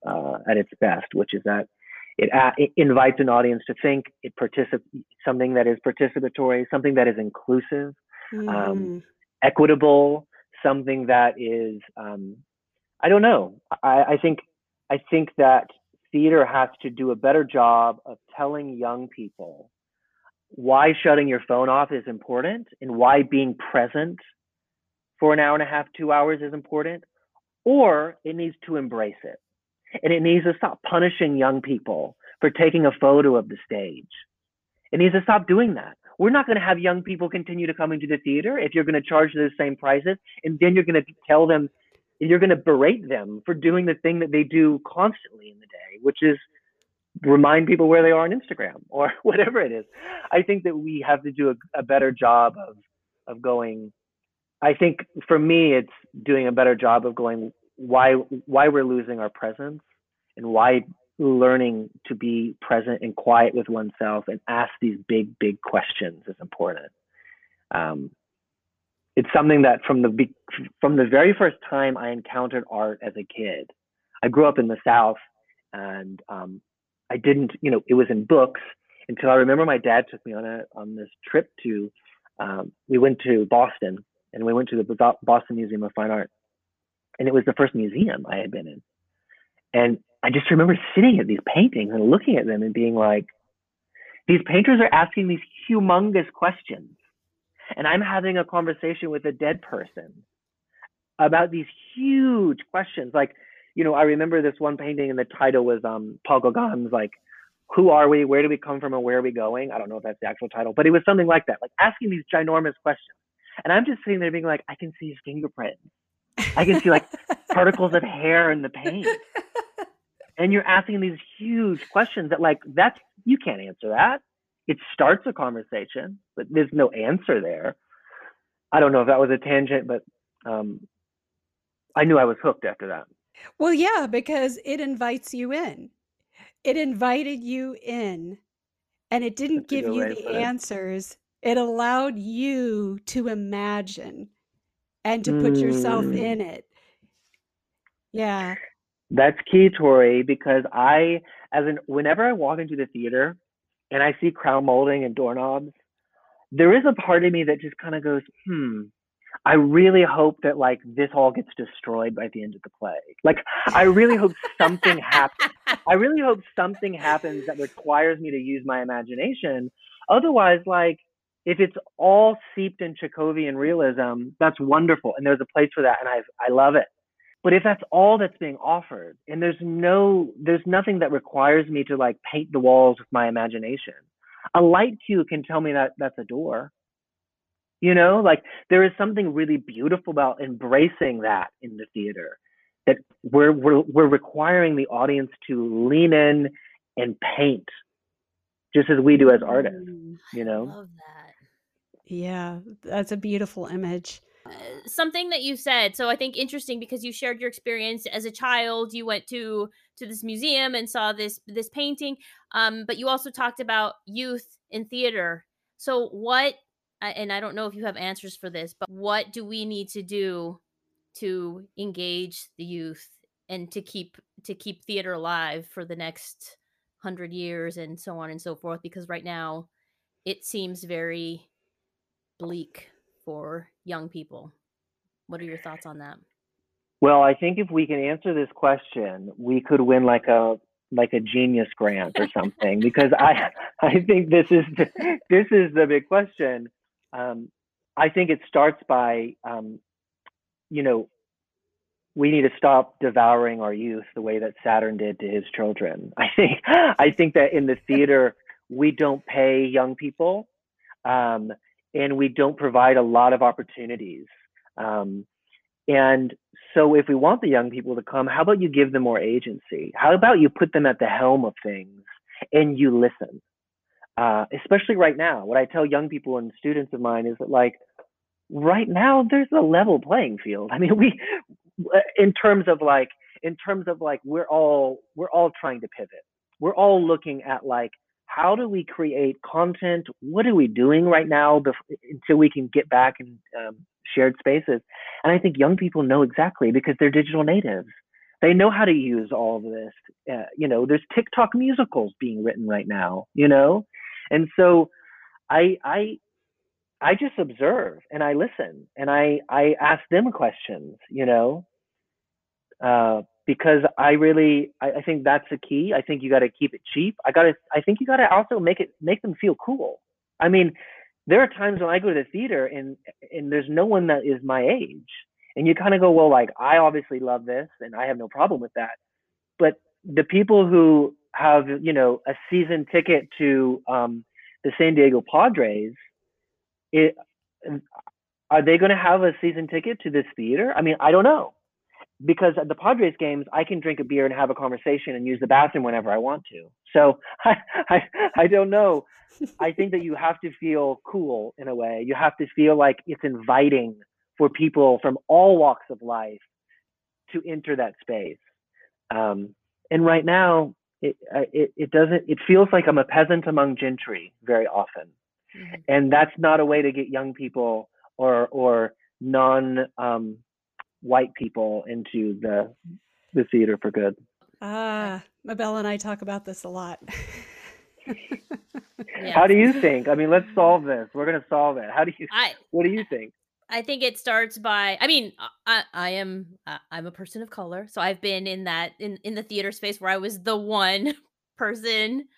uh, at its best, which is that it, uh, it invites an audience to think, it particip- something that is participatory, something that is inclusive, mm. um, equitable, something that is, um, I don't know. I, I think I think that theater has to do a better job of telling young people why shutting your phone off is important and why being present for an hour and a half, two hours is important, or it needs to embrace it. And it needs to stop punishing young people for taking a photo of the stage. It needs to stop doing that. We're not going to have young people continue to come into the theater if you're going to charge those same prices, and then you're going to tell them, you're going to berate them for doing the thing that they do constantly in the day, which is remind people where they are on Instagram or whatever it is. I think that we have to do a, a better job of of going. I think for me, it's doing a better job of going why why we're losing our presence and why. Learning to be present and quiet with oneself and ask these big, big questions is important. Um, it's something that from the from the very first time I encountered art as a kid, I grew up in the South, and um, I didn't, you know, it was in books until I remember my dad took me on a on this trip to, um, we went to Boston, and we went to the Boston Museum of Fine Art, and it was the first museum I had been in, and I just remember sitting at these paintings and looking at them and being like, these painters are asking these humongous questions. And I'm having a conversation with a dead person about these huge questions. Like, you know, I remember this one painting and the title was um, Paul Gauguin's like, who are we? Where do we come from? And where are we going? I don't know if that's the actual title, but it was something like that, like asking these ginormous questions. And I'm just sitting there being like, I can see his fingerprints. I can see like particles of hair in the paint. And you're asking these huge questions that like, that's, you can't answer that. It starts a conversation, but there's no answer there. I don't know if that was a tangent, but um, I knew I was hooked after that. Well, yeah, because it invites you in. It invited you in, and it didn't give you the answers. It allowed you to imagine and to put mm. yourself in it. Yeah. That's key, Tori, because I, as an, whenever I walk into the theater and I see crown molding and doorknobs, there is a part of me that just kind of goes, hmm, I really hope that like this all gets destroyed by the end of the play. Like, I really hope something happens. I really hope something happens that requires me to use my imagination. Otherwise, like, if it's all seeped in Chekhovian realism, that's wonderful. And there's a place for that. And I I love it. But if that's all that's being offered, and there's no, there's nothing that requires me to like paint the walls with my imagination, a light cue can tell me that that's a door. You know, like there is something really beautiful about embracing that in the theater, that we're we're we're requiring the audience to lean in and paint, just as we do as artists. You know, I love that. Yeah, that's a beautiful image. Something that you said, so I think interesting because you shared your experience as a child. You went to to this museum and saw this this painting, um, but you also talked about youth in theater. So what, and I don't know if you have answers for this, but what do we need to do to engage the youth and to keep to keep theater alive for the next hundred years and so on and so forth? Because right now, it seems very bleak for young people. What are your thoughts on that? Well, I think if we can answer this question, we could win like a like a genius grant or something, because I I think this is the, this is the big question. Um, I think it starts by um, you know we need to stop devouring our youth the way that Saturn did to his children. I think, I think that in the theater, we don't pay young people, um, and we don't provide a lot of opportunities. Um, and so if we want the young people to come, how about you give them more agency? How about you put them at the helm of things and you listen? Uh, especially right now, what I tell young people and students of mine is that, like, right now there's a level playing field. I mean, we, in terms of like, in terms of like, we're all, we're all trying to pivot. We're all looking at, like, how do we create content? What are we doing right now before, until we can get back in um, shared spaces? And I think young people know exactly, because they're digital natives. They know how to use all of this. Uh, you know, there's TikTok musicals being written right now, you know? And so I, I, I just observe and I listen and I, I ask them questions, you know, uh, because I really, I, I think that's the key. I think you got to keep it cheap. I got to, I think you got to also make it, make them feel cool. I mean, there are times when I go to the theater and, and there's no one that is my age, and you kind of go, well, like, I obviously love this and I have no problem with that. But the people who have, you know, a season ticket to um, the San Diego Padres, It, are they going to have a season ticket to this theater? I mean, I don't know, because at the Padres games, I can drink a beer and have a conversation and use the bathroom whenever I want to. So I, I, I don't know. I think that you have to feel cool in a way. You have to feel like it's inviting for people from all walks of life to enter that space. Um, and right now, it, it it doesn't. It feels like I'm a peasant among gentry very often. Mm-hmm. And that's not a way to get young people or or non um, white people into the the theater for good. Ah, Mabel and I talk about this a lot. Yeah. How do you think? I mean, let's solve this. We're going to solve it. How do you? I, what do you think? I think it starts by. I mean, I I am uh, I'm a person of color, so I've been in that in in the theater space where I was the one person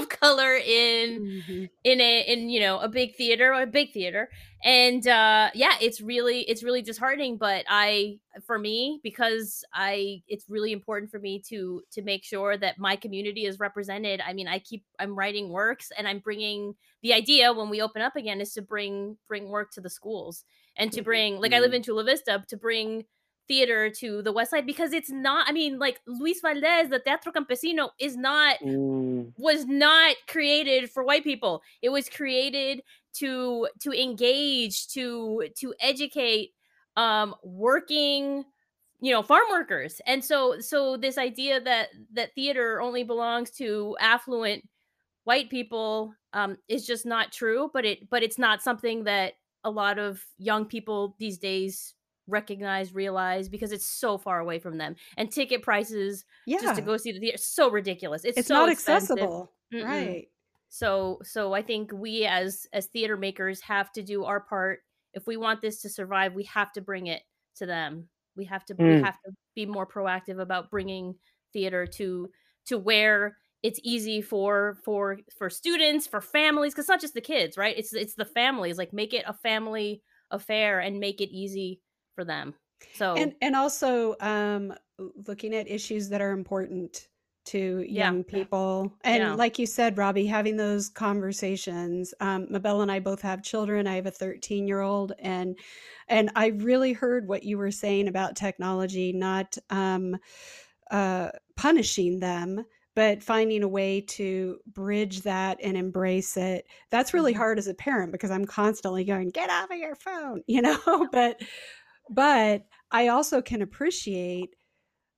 of color in mm-hmm. in a in you know a big theater or a big theater and uh yeah it's really it's really disheartening, but I for me because I it's really important for me to to make sure that my community is represented. I mean, I keep I'm writing works, and I'm bringing the idea when we open up again is to bring bring work to the schools and to bring mm-hmm. like I live in Chula Vista, to bring theater to the West Side, because it's not, I mean, like Luis Valdez, the Teatro Campesino is not, mm. was not created for white people. It was created to, to engage, to, to educate, um, working, you know, farm workers. And so, so this idea that, that theater only belongs to affluent white people, um, is just not true, but it, but it's not something that a lot of young people these days recognize, realize, because it's so far away from them, and ticket prices yeah. just to go see the theater is so ridiculous. It's, it's so not expensive. Accessible, Mm-mm. right? So, so I think we as as theater makers have to do our part. If we want this to survive, we have to bring it to them. We have to mm. we have to be more proactive about bringing theater to to where it's easy for for for students, for families, because it's not just the kids, right? It's it's the families. Like, make it a family affair and make it easy for them. So and, and also um looking at issues that are important to young yeah. people, and yeah. like you said, Robbie, having those conversations. um Mabel and I both have children. I have a thirteen year old, and and I really heard what you were saying about technology not um uh punishing them, but finding a way to bridge that and embrace it. That's really hard as a parent, because I'm constantly going, get off of your phone, you know. but But I also can appreciate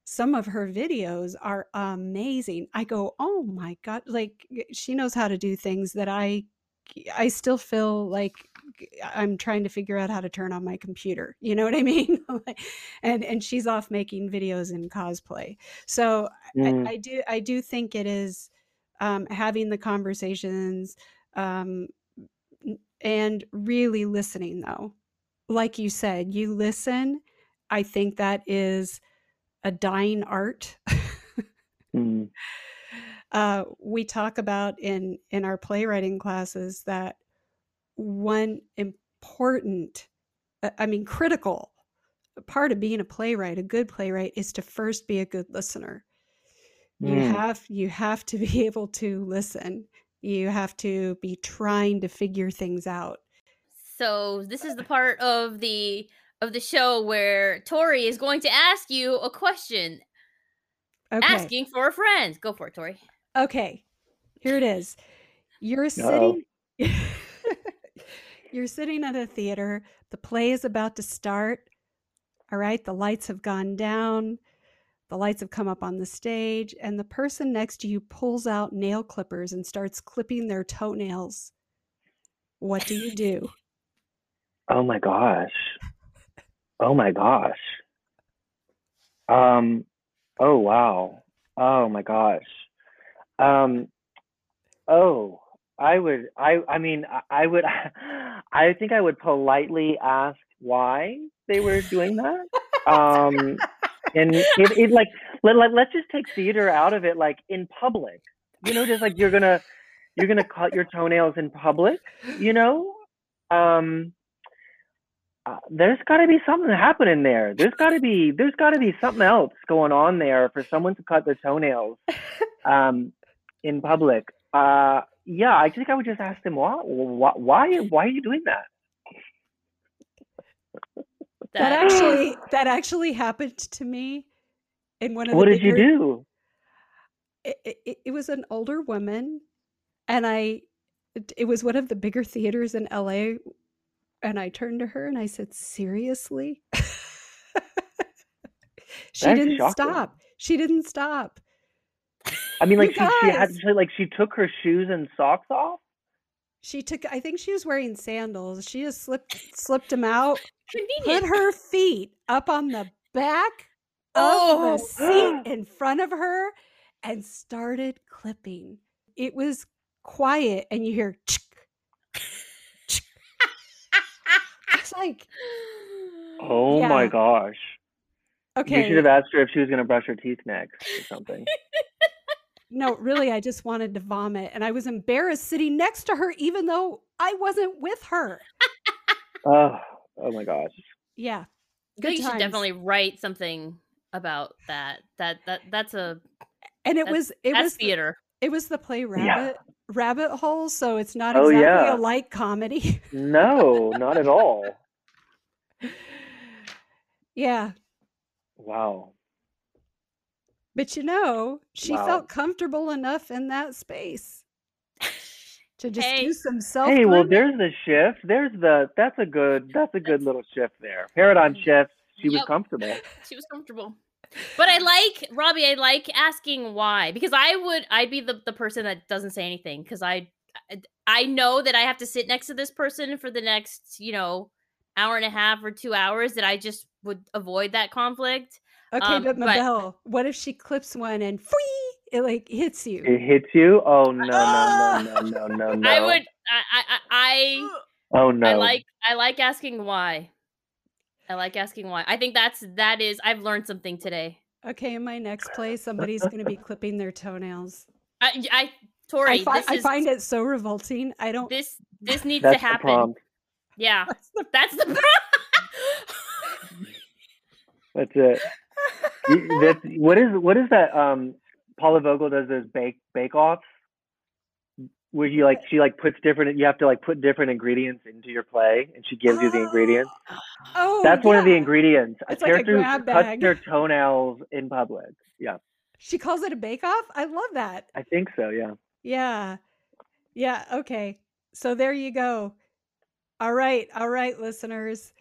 some of her videos are amazing. I go, oh my God, like she knows how to do things that I, I still feel like I'm trying to figure out how to turn on my computer. You know what I mean? and and she's off making videos in cosplay. So mm. I, I do I do think it is um, having the conversations um, and really listening, though. Like you said, you listen. I think that is a dying art. mm. uh, we talk about in, in our playwriting classes that one important, I mean, critical a part of being a playwright, a good playwright, is to first be a good listener. You mm. have, you have to be able to listen. You have to be trying to figure things out. So this is the part of the, of the show where Tori is going to ask you a question. Okay. Asking for a friend. Go for it, Tori. Okay. Here it is. You're sitting, you're sitting at a theater. The play is about to start. All right. The lights have gone down. The lights have come up on the stage, and the person next to you pulls out nail clippers and starts clipping their toenails. What do you do? Oh my gosh. Oh my gosh. Um, oh wow. Oh my gosh. Um, oh, I would, I, I mean, I, I would, I think I would politely ask why they were doing that. Um, and it, it like, let, let, let's just take theater out of it, like in public, you know, just like you're going to, you're going to cut your toenails in public, you know? Um, uh, there's got to be something happening there. There's got to be, there's got to be something else going on there for someone to cut their toenails um, in public. Uh, yeah, I think I would just ask them, why, why, why are you doing that? That actually, that actually happened to me in one of the— What did you do? It, it, it was an older woman, and I, it was one of the bigger theaters in L A, and I turned to her and I said, seriously? She That's didn't shocking. stop. She didn't stop. I mean, like she, she had, she, like she took her shoes and socks off. She took, I think she was wearing sandals. She just slipped, slipped them out. Convenient. Put her feet up on the back oh. of the seat in front of her and started clipping. It was quiet, and you hear, chick, chick. It's like, oh yeah. my gosh. Okay. You should have asked her if she was going to brush her teeth next or something. No, really, I just wanted to vomit, and I was embarrassed sitting next to her, even though I wasn't with her. Oh. Oh my gosh. Yeah. Good you times. Should definitely write something about that. That that that's a And it was it was theater. The, it was the play Rabbit yeah. Rabbit Hole, so it's not exactly oh, yeah. a light comedy. No, not at all. Yeah. Wow. But you know, she wow. felt comfortable enough in that space. To just hey. do some self. Hey, well, there's the shift. There's the that's a good that's a good little shift there. Paradigm shift. She yep. was comfortable. She was comfortable. But I like Robbie. I like asking why, because I would I'd be the, the person that doesn't say anything, because I I know that I have to sit next to this person for the next you know hour and a half or two hours that I just would avoid that conflict. Okay, um, but Mabel, but, what if she clips one and free? It like hits you. It hits you. Oh no no no no no no no. I would. I I I. Oh no. I like. I like asking why. I like asking why. I think that's that is. I've learned something today. Okay, in my next play, somebody's going to be clipping their toenails. I I Tori. I, fi this I is, find it so revolting. I don't. This this needs that's to happen. The prompt. Yeah, that's the, that's the prompt. That's it. That's, what is what is that? Um. Paula Vogel does those bake bake offs where you like she like puts different you have to like put different ingredients into your play, and she gives oh. you the ingredients. Oh, that's yeah. one of the ingredients. It's a like character a grab bag. Cuts their toenails in public. Yeah. She calls it a bake off. I love that. I think so. Yeah. Yeah. Yeah. Okay. So there you go. All right. All right, listeners.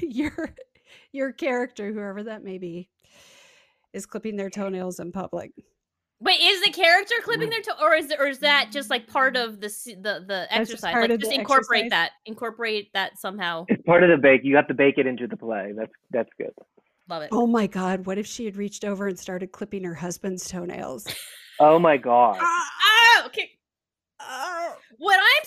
your your character, whoever that may be, is clipping their toenails in public. Wait, is the character clipping their toe, or is it, or is that just like part of the the the exercise? Just like just incorporate exercise. that, incorporate that somehow. It's part of the bake. You have to bake it into the play. That's that's good. Love it. Oh my God! What if she had reached over and started clipping her husband's toenails? Oh my God! Oh, okay. Oh. What I'm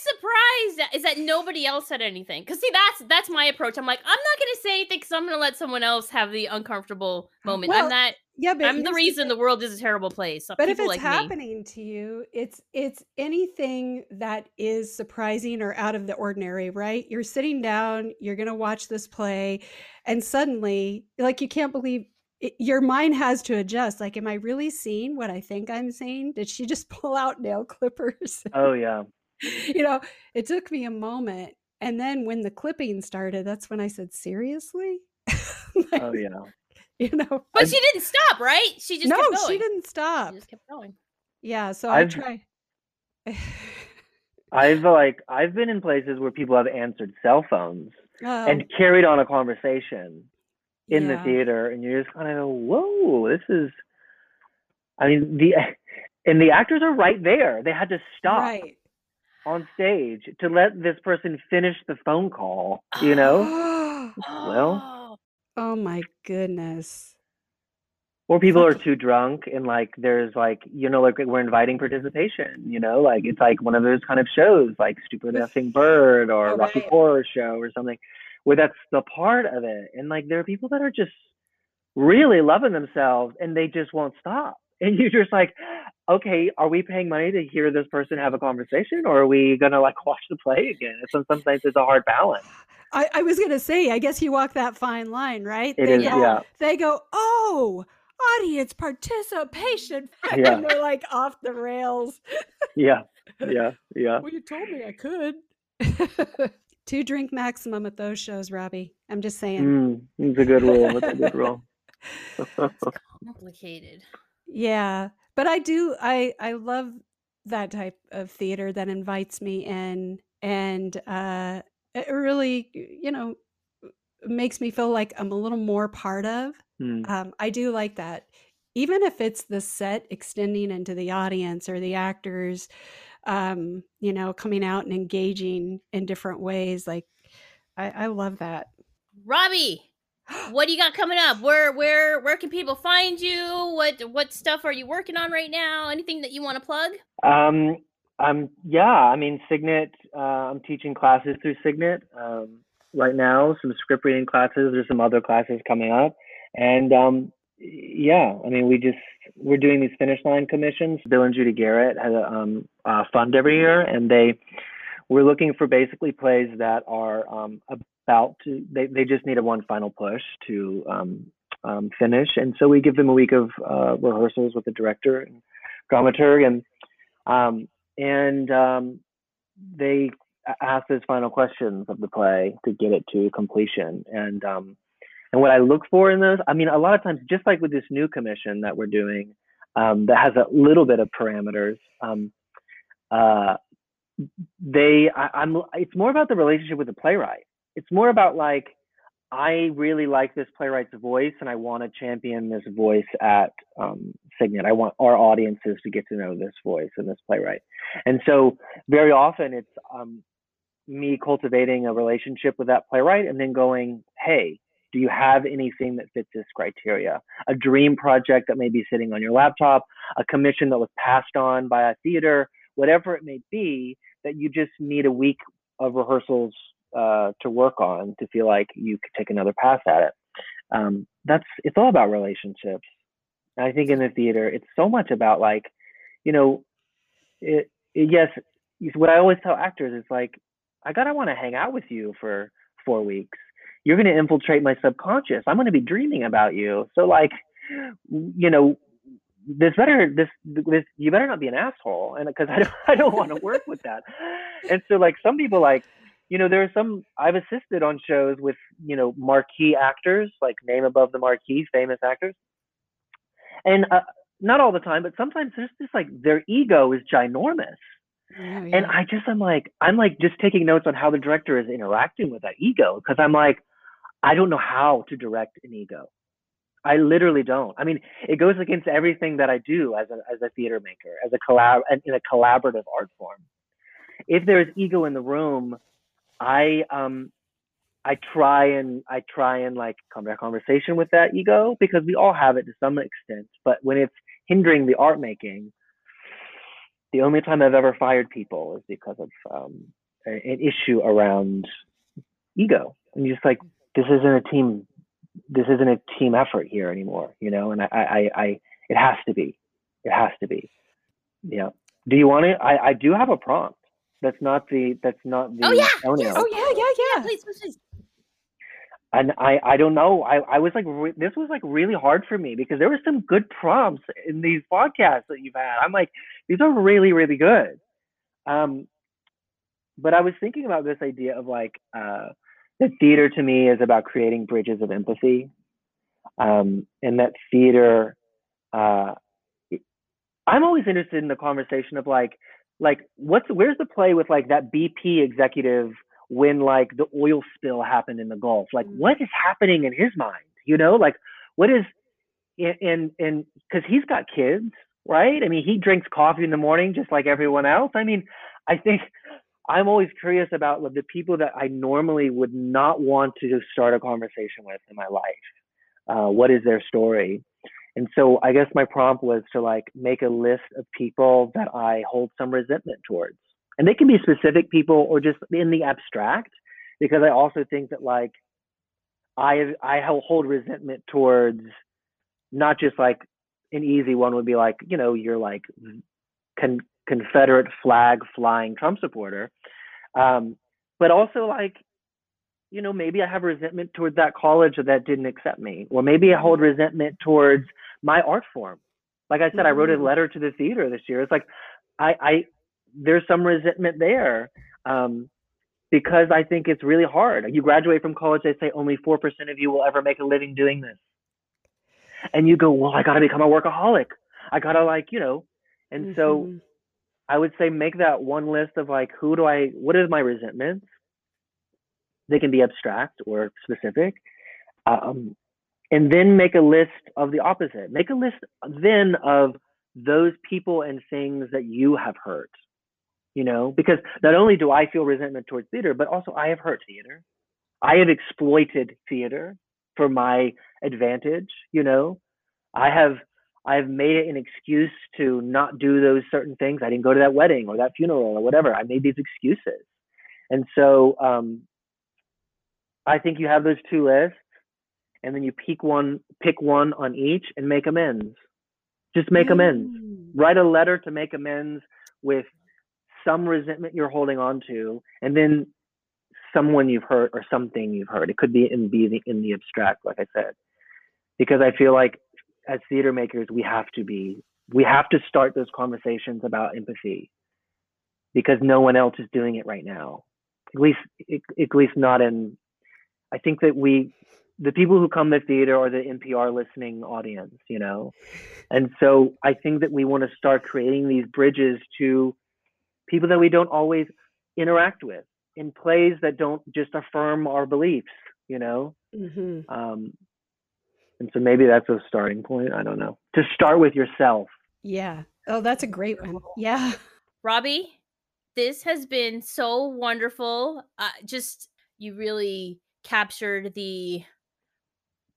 surprised at is that nobody else said anything. Because see, that's that's my approach. I'm like, I'm not going to say anything because I'm going to let someone else have the uncomfortable moment. Well, I'm not. Yeah, but I'm the reason the world is a terrible place. Some but if it's like happening me. to you, it's it's anything that is surprising or out of the ordinary, right? You're sitting down, you're going to watch this play, and suddenly, like, you can't believe. It, your mind has to adjust. Like, am I really seeing what I think I'm seeing? Did she just pull out nail clippers? Oh, yeah. You know, it took me a moment. And then when the clipping started, that's when I said, seriously? Like, oh, yeah. You know. But I've, she didn't stop, right? She just no, kept going. No, she didn't stop. She just kept going. Yeah, so I've, I try. I've, like, I've been in places where people have answered cell phones um, and carried on a conversation. In yeah. the theater, and you just kind of go, whoa, this is, I mean, the, and the actors are right there. They had to stop right. on stage to let this person finish the phone call, you know? Well. Oh my goodness. Or people are too drunk, and like, there's like, you know, like we're inviting participation, you know, like it's like one of those kind of shows, like Stupid Effing Bird or oh, Rocky right. Horror Show or something. Well, that's the part of it. And like, there are people that are just really loving themselves and they just won't stop. And you're just like, okay, are we paying money to hear this person have a conversation, or are we going to like watch the play again? So sometimes it's a hard balance. I, I was going to say, I guess you walk that fine line, right? It they, is, go, yeah. they go, oh, audience participation. Yeah. And they're like off the rails. Yeah, yeah, yeah. Well, you told me I could. Two drink maximum at those shows, Robbie. I'm just saying. Mm, it's a good rule. That's a good rule. It's complicated. Yeah. But I do, I, I love that type of theater that invites me in, and uh, it really, you know, makes me feel like I'm a little more part of. Mm. Um, I do like that. Even if it's the set extending into the audience or the actors, um, you know, coming out and engaging in different ways. Like, I, I love that. Robbie, what do you got coming up? Where, where, where can people find you? What, what stuff are you working on right now? Anything that you want to plug? Um, um, yeah, I mean, Cygnet, uh, I'm teaching classes through Cygnet, um, right now, some script reading classes. There's some other classes coming up, and, um, yeah, I mean, we just, we're doing these finish line commissions. Bill and Judy Garrett has a um, uh, fund every year, and they, we're looking for basically plays that are um, about to, they, they just need a one final push to um, um, finish. And so we give them a week of uh, rehearsals with the director and dramaturg, and, um, and um, they ask those final questions of the play to get it to completion. And, um, And what I look for in those, I mean, a lot of times, just like with this new commission that we're doing, um, that has a little bit of parameters, um, uh, they, I, I'm, it's more about the relationship with the playwright. It's more about like, I really like this playwright's voice, and I want to champion this voice at um, Cygnet. I want our audiences to get to know this voice and this playwright. And so very often it's um, me cultivating a relationship with that playwright, and then going, hey, do you have anything that fits this criteria? A dream project that may be sitting on your laptop, a commission that was passed on by a theater, whatever it may be, that you just need a week of rehearsals uh, to work on to feel like you could take another pass at it. Um, that's, it's all about relationships. And I think in the theater, it's so much about like, you know, it, it, yes, what I always tell actors is like, I gotta wanna hang out with you for four weeks. You're going to infiltrate my subconscious. I'm going to be dreaming about you. So like, you know, this better, this, this, you better not be an asshole. And cause I don't, I don't want to work with that. And so like some people like, you know, there are some, I've assisted on shows with, you know, marquee actors, like name above the marquee, famous actors. And uh, not all the time, but sometimes there's just like, their ego is ginormous. Oh, yeah. And I just, I'm like, I'm like just taking notes on how the director is interacting with that ego. Cause I'm like, I don't know how to direct an ego. I literally don't. I mean, it goes against everything that I do as a as a theater maker, as a collab in a collaborative art form. If there is ego in the room, I um, I try and I try and like come to a conversation with that ego, because we all have it to some extent. But when it's hindering the art making, the only time I've ever fired people is because of um, an issue around ego. And you're just like, this isn't a team, this isn't a team effort here anymore, you know? And I, I, I it has to be, it has to be, yeah. Do you want it? I, I do have a prompt. That's not the, that's not the. Oh yeah, yes. Oh yeah, yeah, yeah. Please, please, please. And I, I don't know. I, I was like, re- this was like really hard for me because there were some good prompts in these podcasts that you've had. I'm like, these are really, really good. Um, but I was thinking about this idea of like, uh, that theater to me is about creating bridges of empathy. Um, and that theater, uh, I'm always interested in the conversation of like, like what's, where's the play with like that B P executive when like the oil spill happened in the Gulf, like what is happening in his mind, you know, like what is, and, and cause he's got kids, right? I mean, he drinks coffee in the morning, just like everyone else. I mean, I think I'm always curious about the people that I normally would not want to start a conversation with in my life. Uh, what is their story? And so I guess my prompt was to like make a list of people that I hold some resentment towards. And they can be specific people or just in the abstract, because I also think that like, I I hold resentment towards not just like an easy one would be like, you know, you're like con- Confederate flag flying Trump supporter. Um, but also like, you know, maybe I have resentment towards that college that didn't accept me, or maybe I hold resentment towards my art form. Like I said, mm-hmm. I wrote a letter to the theater this year. It's like, I, I, there's some resentment there um, because I think it's really hard. You graduate from college, they say only four percent of you will ever make a living doing this. And you go, well, I gotta become a workaholic. I gotta like, you know, and mm-hmm. so I would say make that one list of like, who do I, what is my resentment? They can be abstract or specific. Um, and then make a list of the opposite. Make a list then of those people and things that you have hurt. You know, because not only do I feel resentment towards theater, but also I have hurt theater. I have exploited theater for my advantage. You know, I have I've made it an excuse to not do those certain things. I didn't go to that wedding or that funeral or whatever. I made these excuses. And so um, I think you have those two lists and then you pick one, pick one on each and make amends. Just make mm. amends. Write a letter to make amends with some resentment you're holding on to, and then someone you've hurt or something you've hurt. It could be in, be the, in the abstract, like I said, because I feel like as theater makers, we have to be, we have to start those conversations about empathy because no one else is doing it right now. At least, at least not in, I think that we, the people who come to theater are the N P R listening audience, you know? And so I think that we want to start creating these bridges to people that we don't always interact with in plays that don't just affirm our beliefs, you know? Mm-hmm. Um, and so maybe that's a starting point. I don't know. To start with yourself. Yeah. Oh, that's a great one. Yeah. Robbie, this has been so wonderful. Uh, just, you really captured the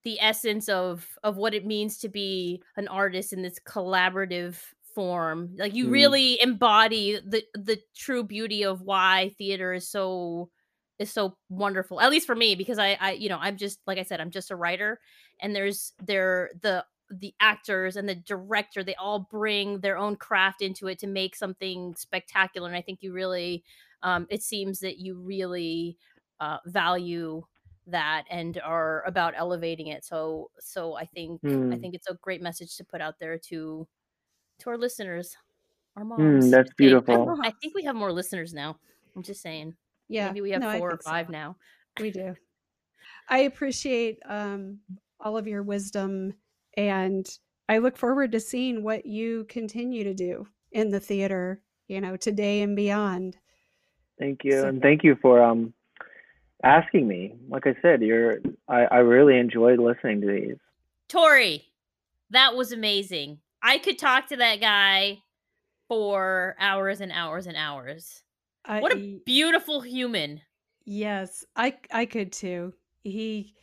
the essence of, of what it means to be an artist in this collaborative form. Like you really mm. embody the the true beauty of why theater is so is so wonderful, at least for me, because I, I you know, I'm just, like I said, I'm just a writer, and there's there the the actors and the director, they all bring their own craft into it to make something spectacular. And I think you really um it seems that you really uh value that and are about elevating it, so so I think mm. I think it's a great message to put out there to to our listeners, our moms. Mm, that's beautiful. I think we have more listeners now. I'm just saying. Yeah. Maybe we have no, four or five so. now. We do. I appreciate um, all of your wisdom, and I look forward to seeing what you continue to do in the theater, you know, today and beyond. Thank you. So, and thank you for um, asking me. Like I said, you're, I, I really enjoyed listening to these. Tori, that was amazing. I could talk to that guy for hours and hours and hours. I, what a beautiful human. Yes, I I could too. He,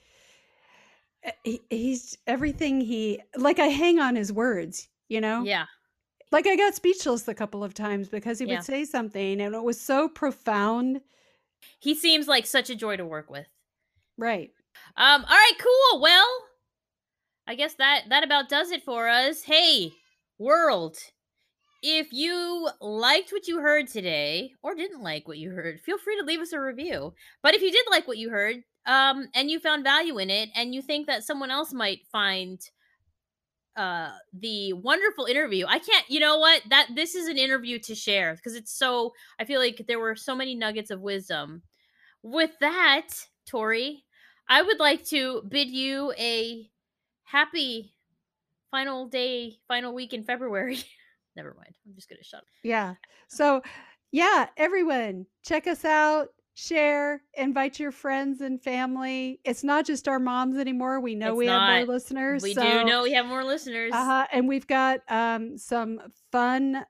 he he's everything he, like I hang on his words, you know? Yeah. like I got speechless a couple of times because he yeah. would say something and it was so profound. He seems like such a joy to work with. Right. Um, all right, cool. Well, I guess that, that about does it for us. Hey, world, if you liked what you heard today or didn't like what you heard, feel free to leave us a review. But if you did like what you heard, um, and you found value in it and you think that someone else might find uh, the wonderful interview, I can't, you know what, that this is an interview to share because it's so, I feel like there were so many nuggets of wisdom. With that, Tori, I would like to bid you a happy final day, final week in February. Never mind. I'm just going to shut up. Yeah. So yeah, everyone check us out, share, invite your friends and family. It's not just our moms anymore. We know it's we not, have more listeners. We so, do know we have more listeners. Uh-huh, and we've got um, some fun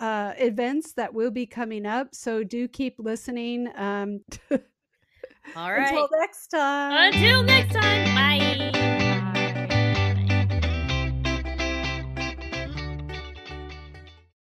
uh, events that will be coming up. So do keep listening. Um, All right. Until next time. Until next time. Bye.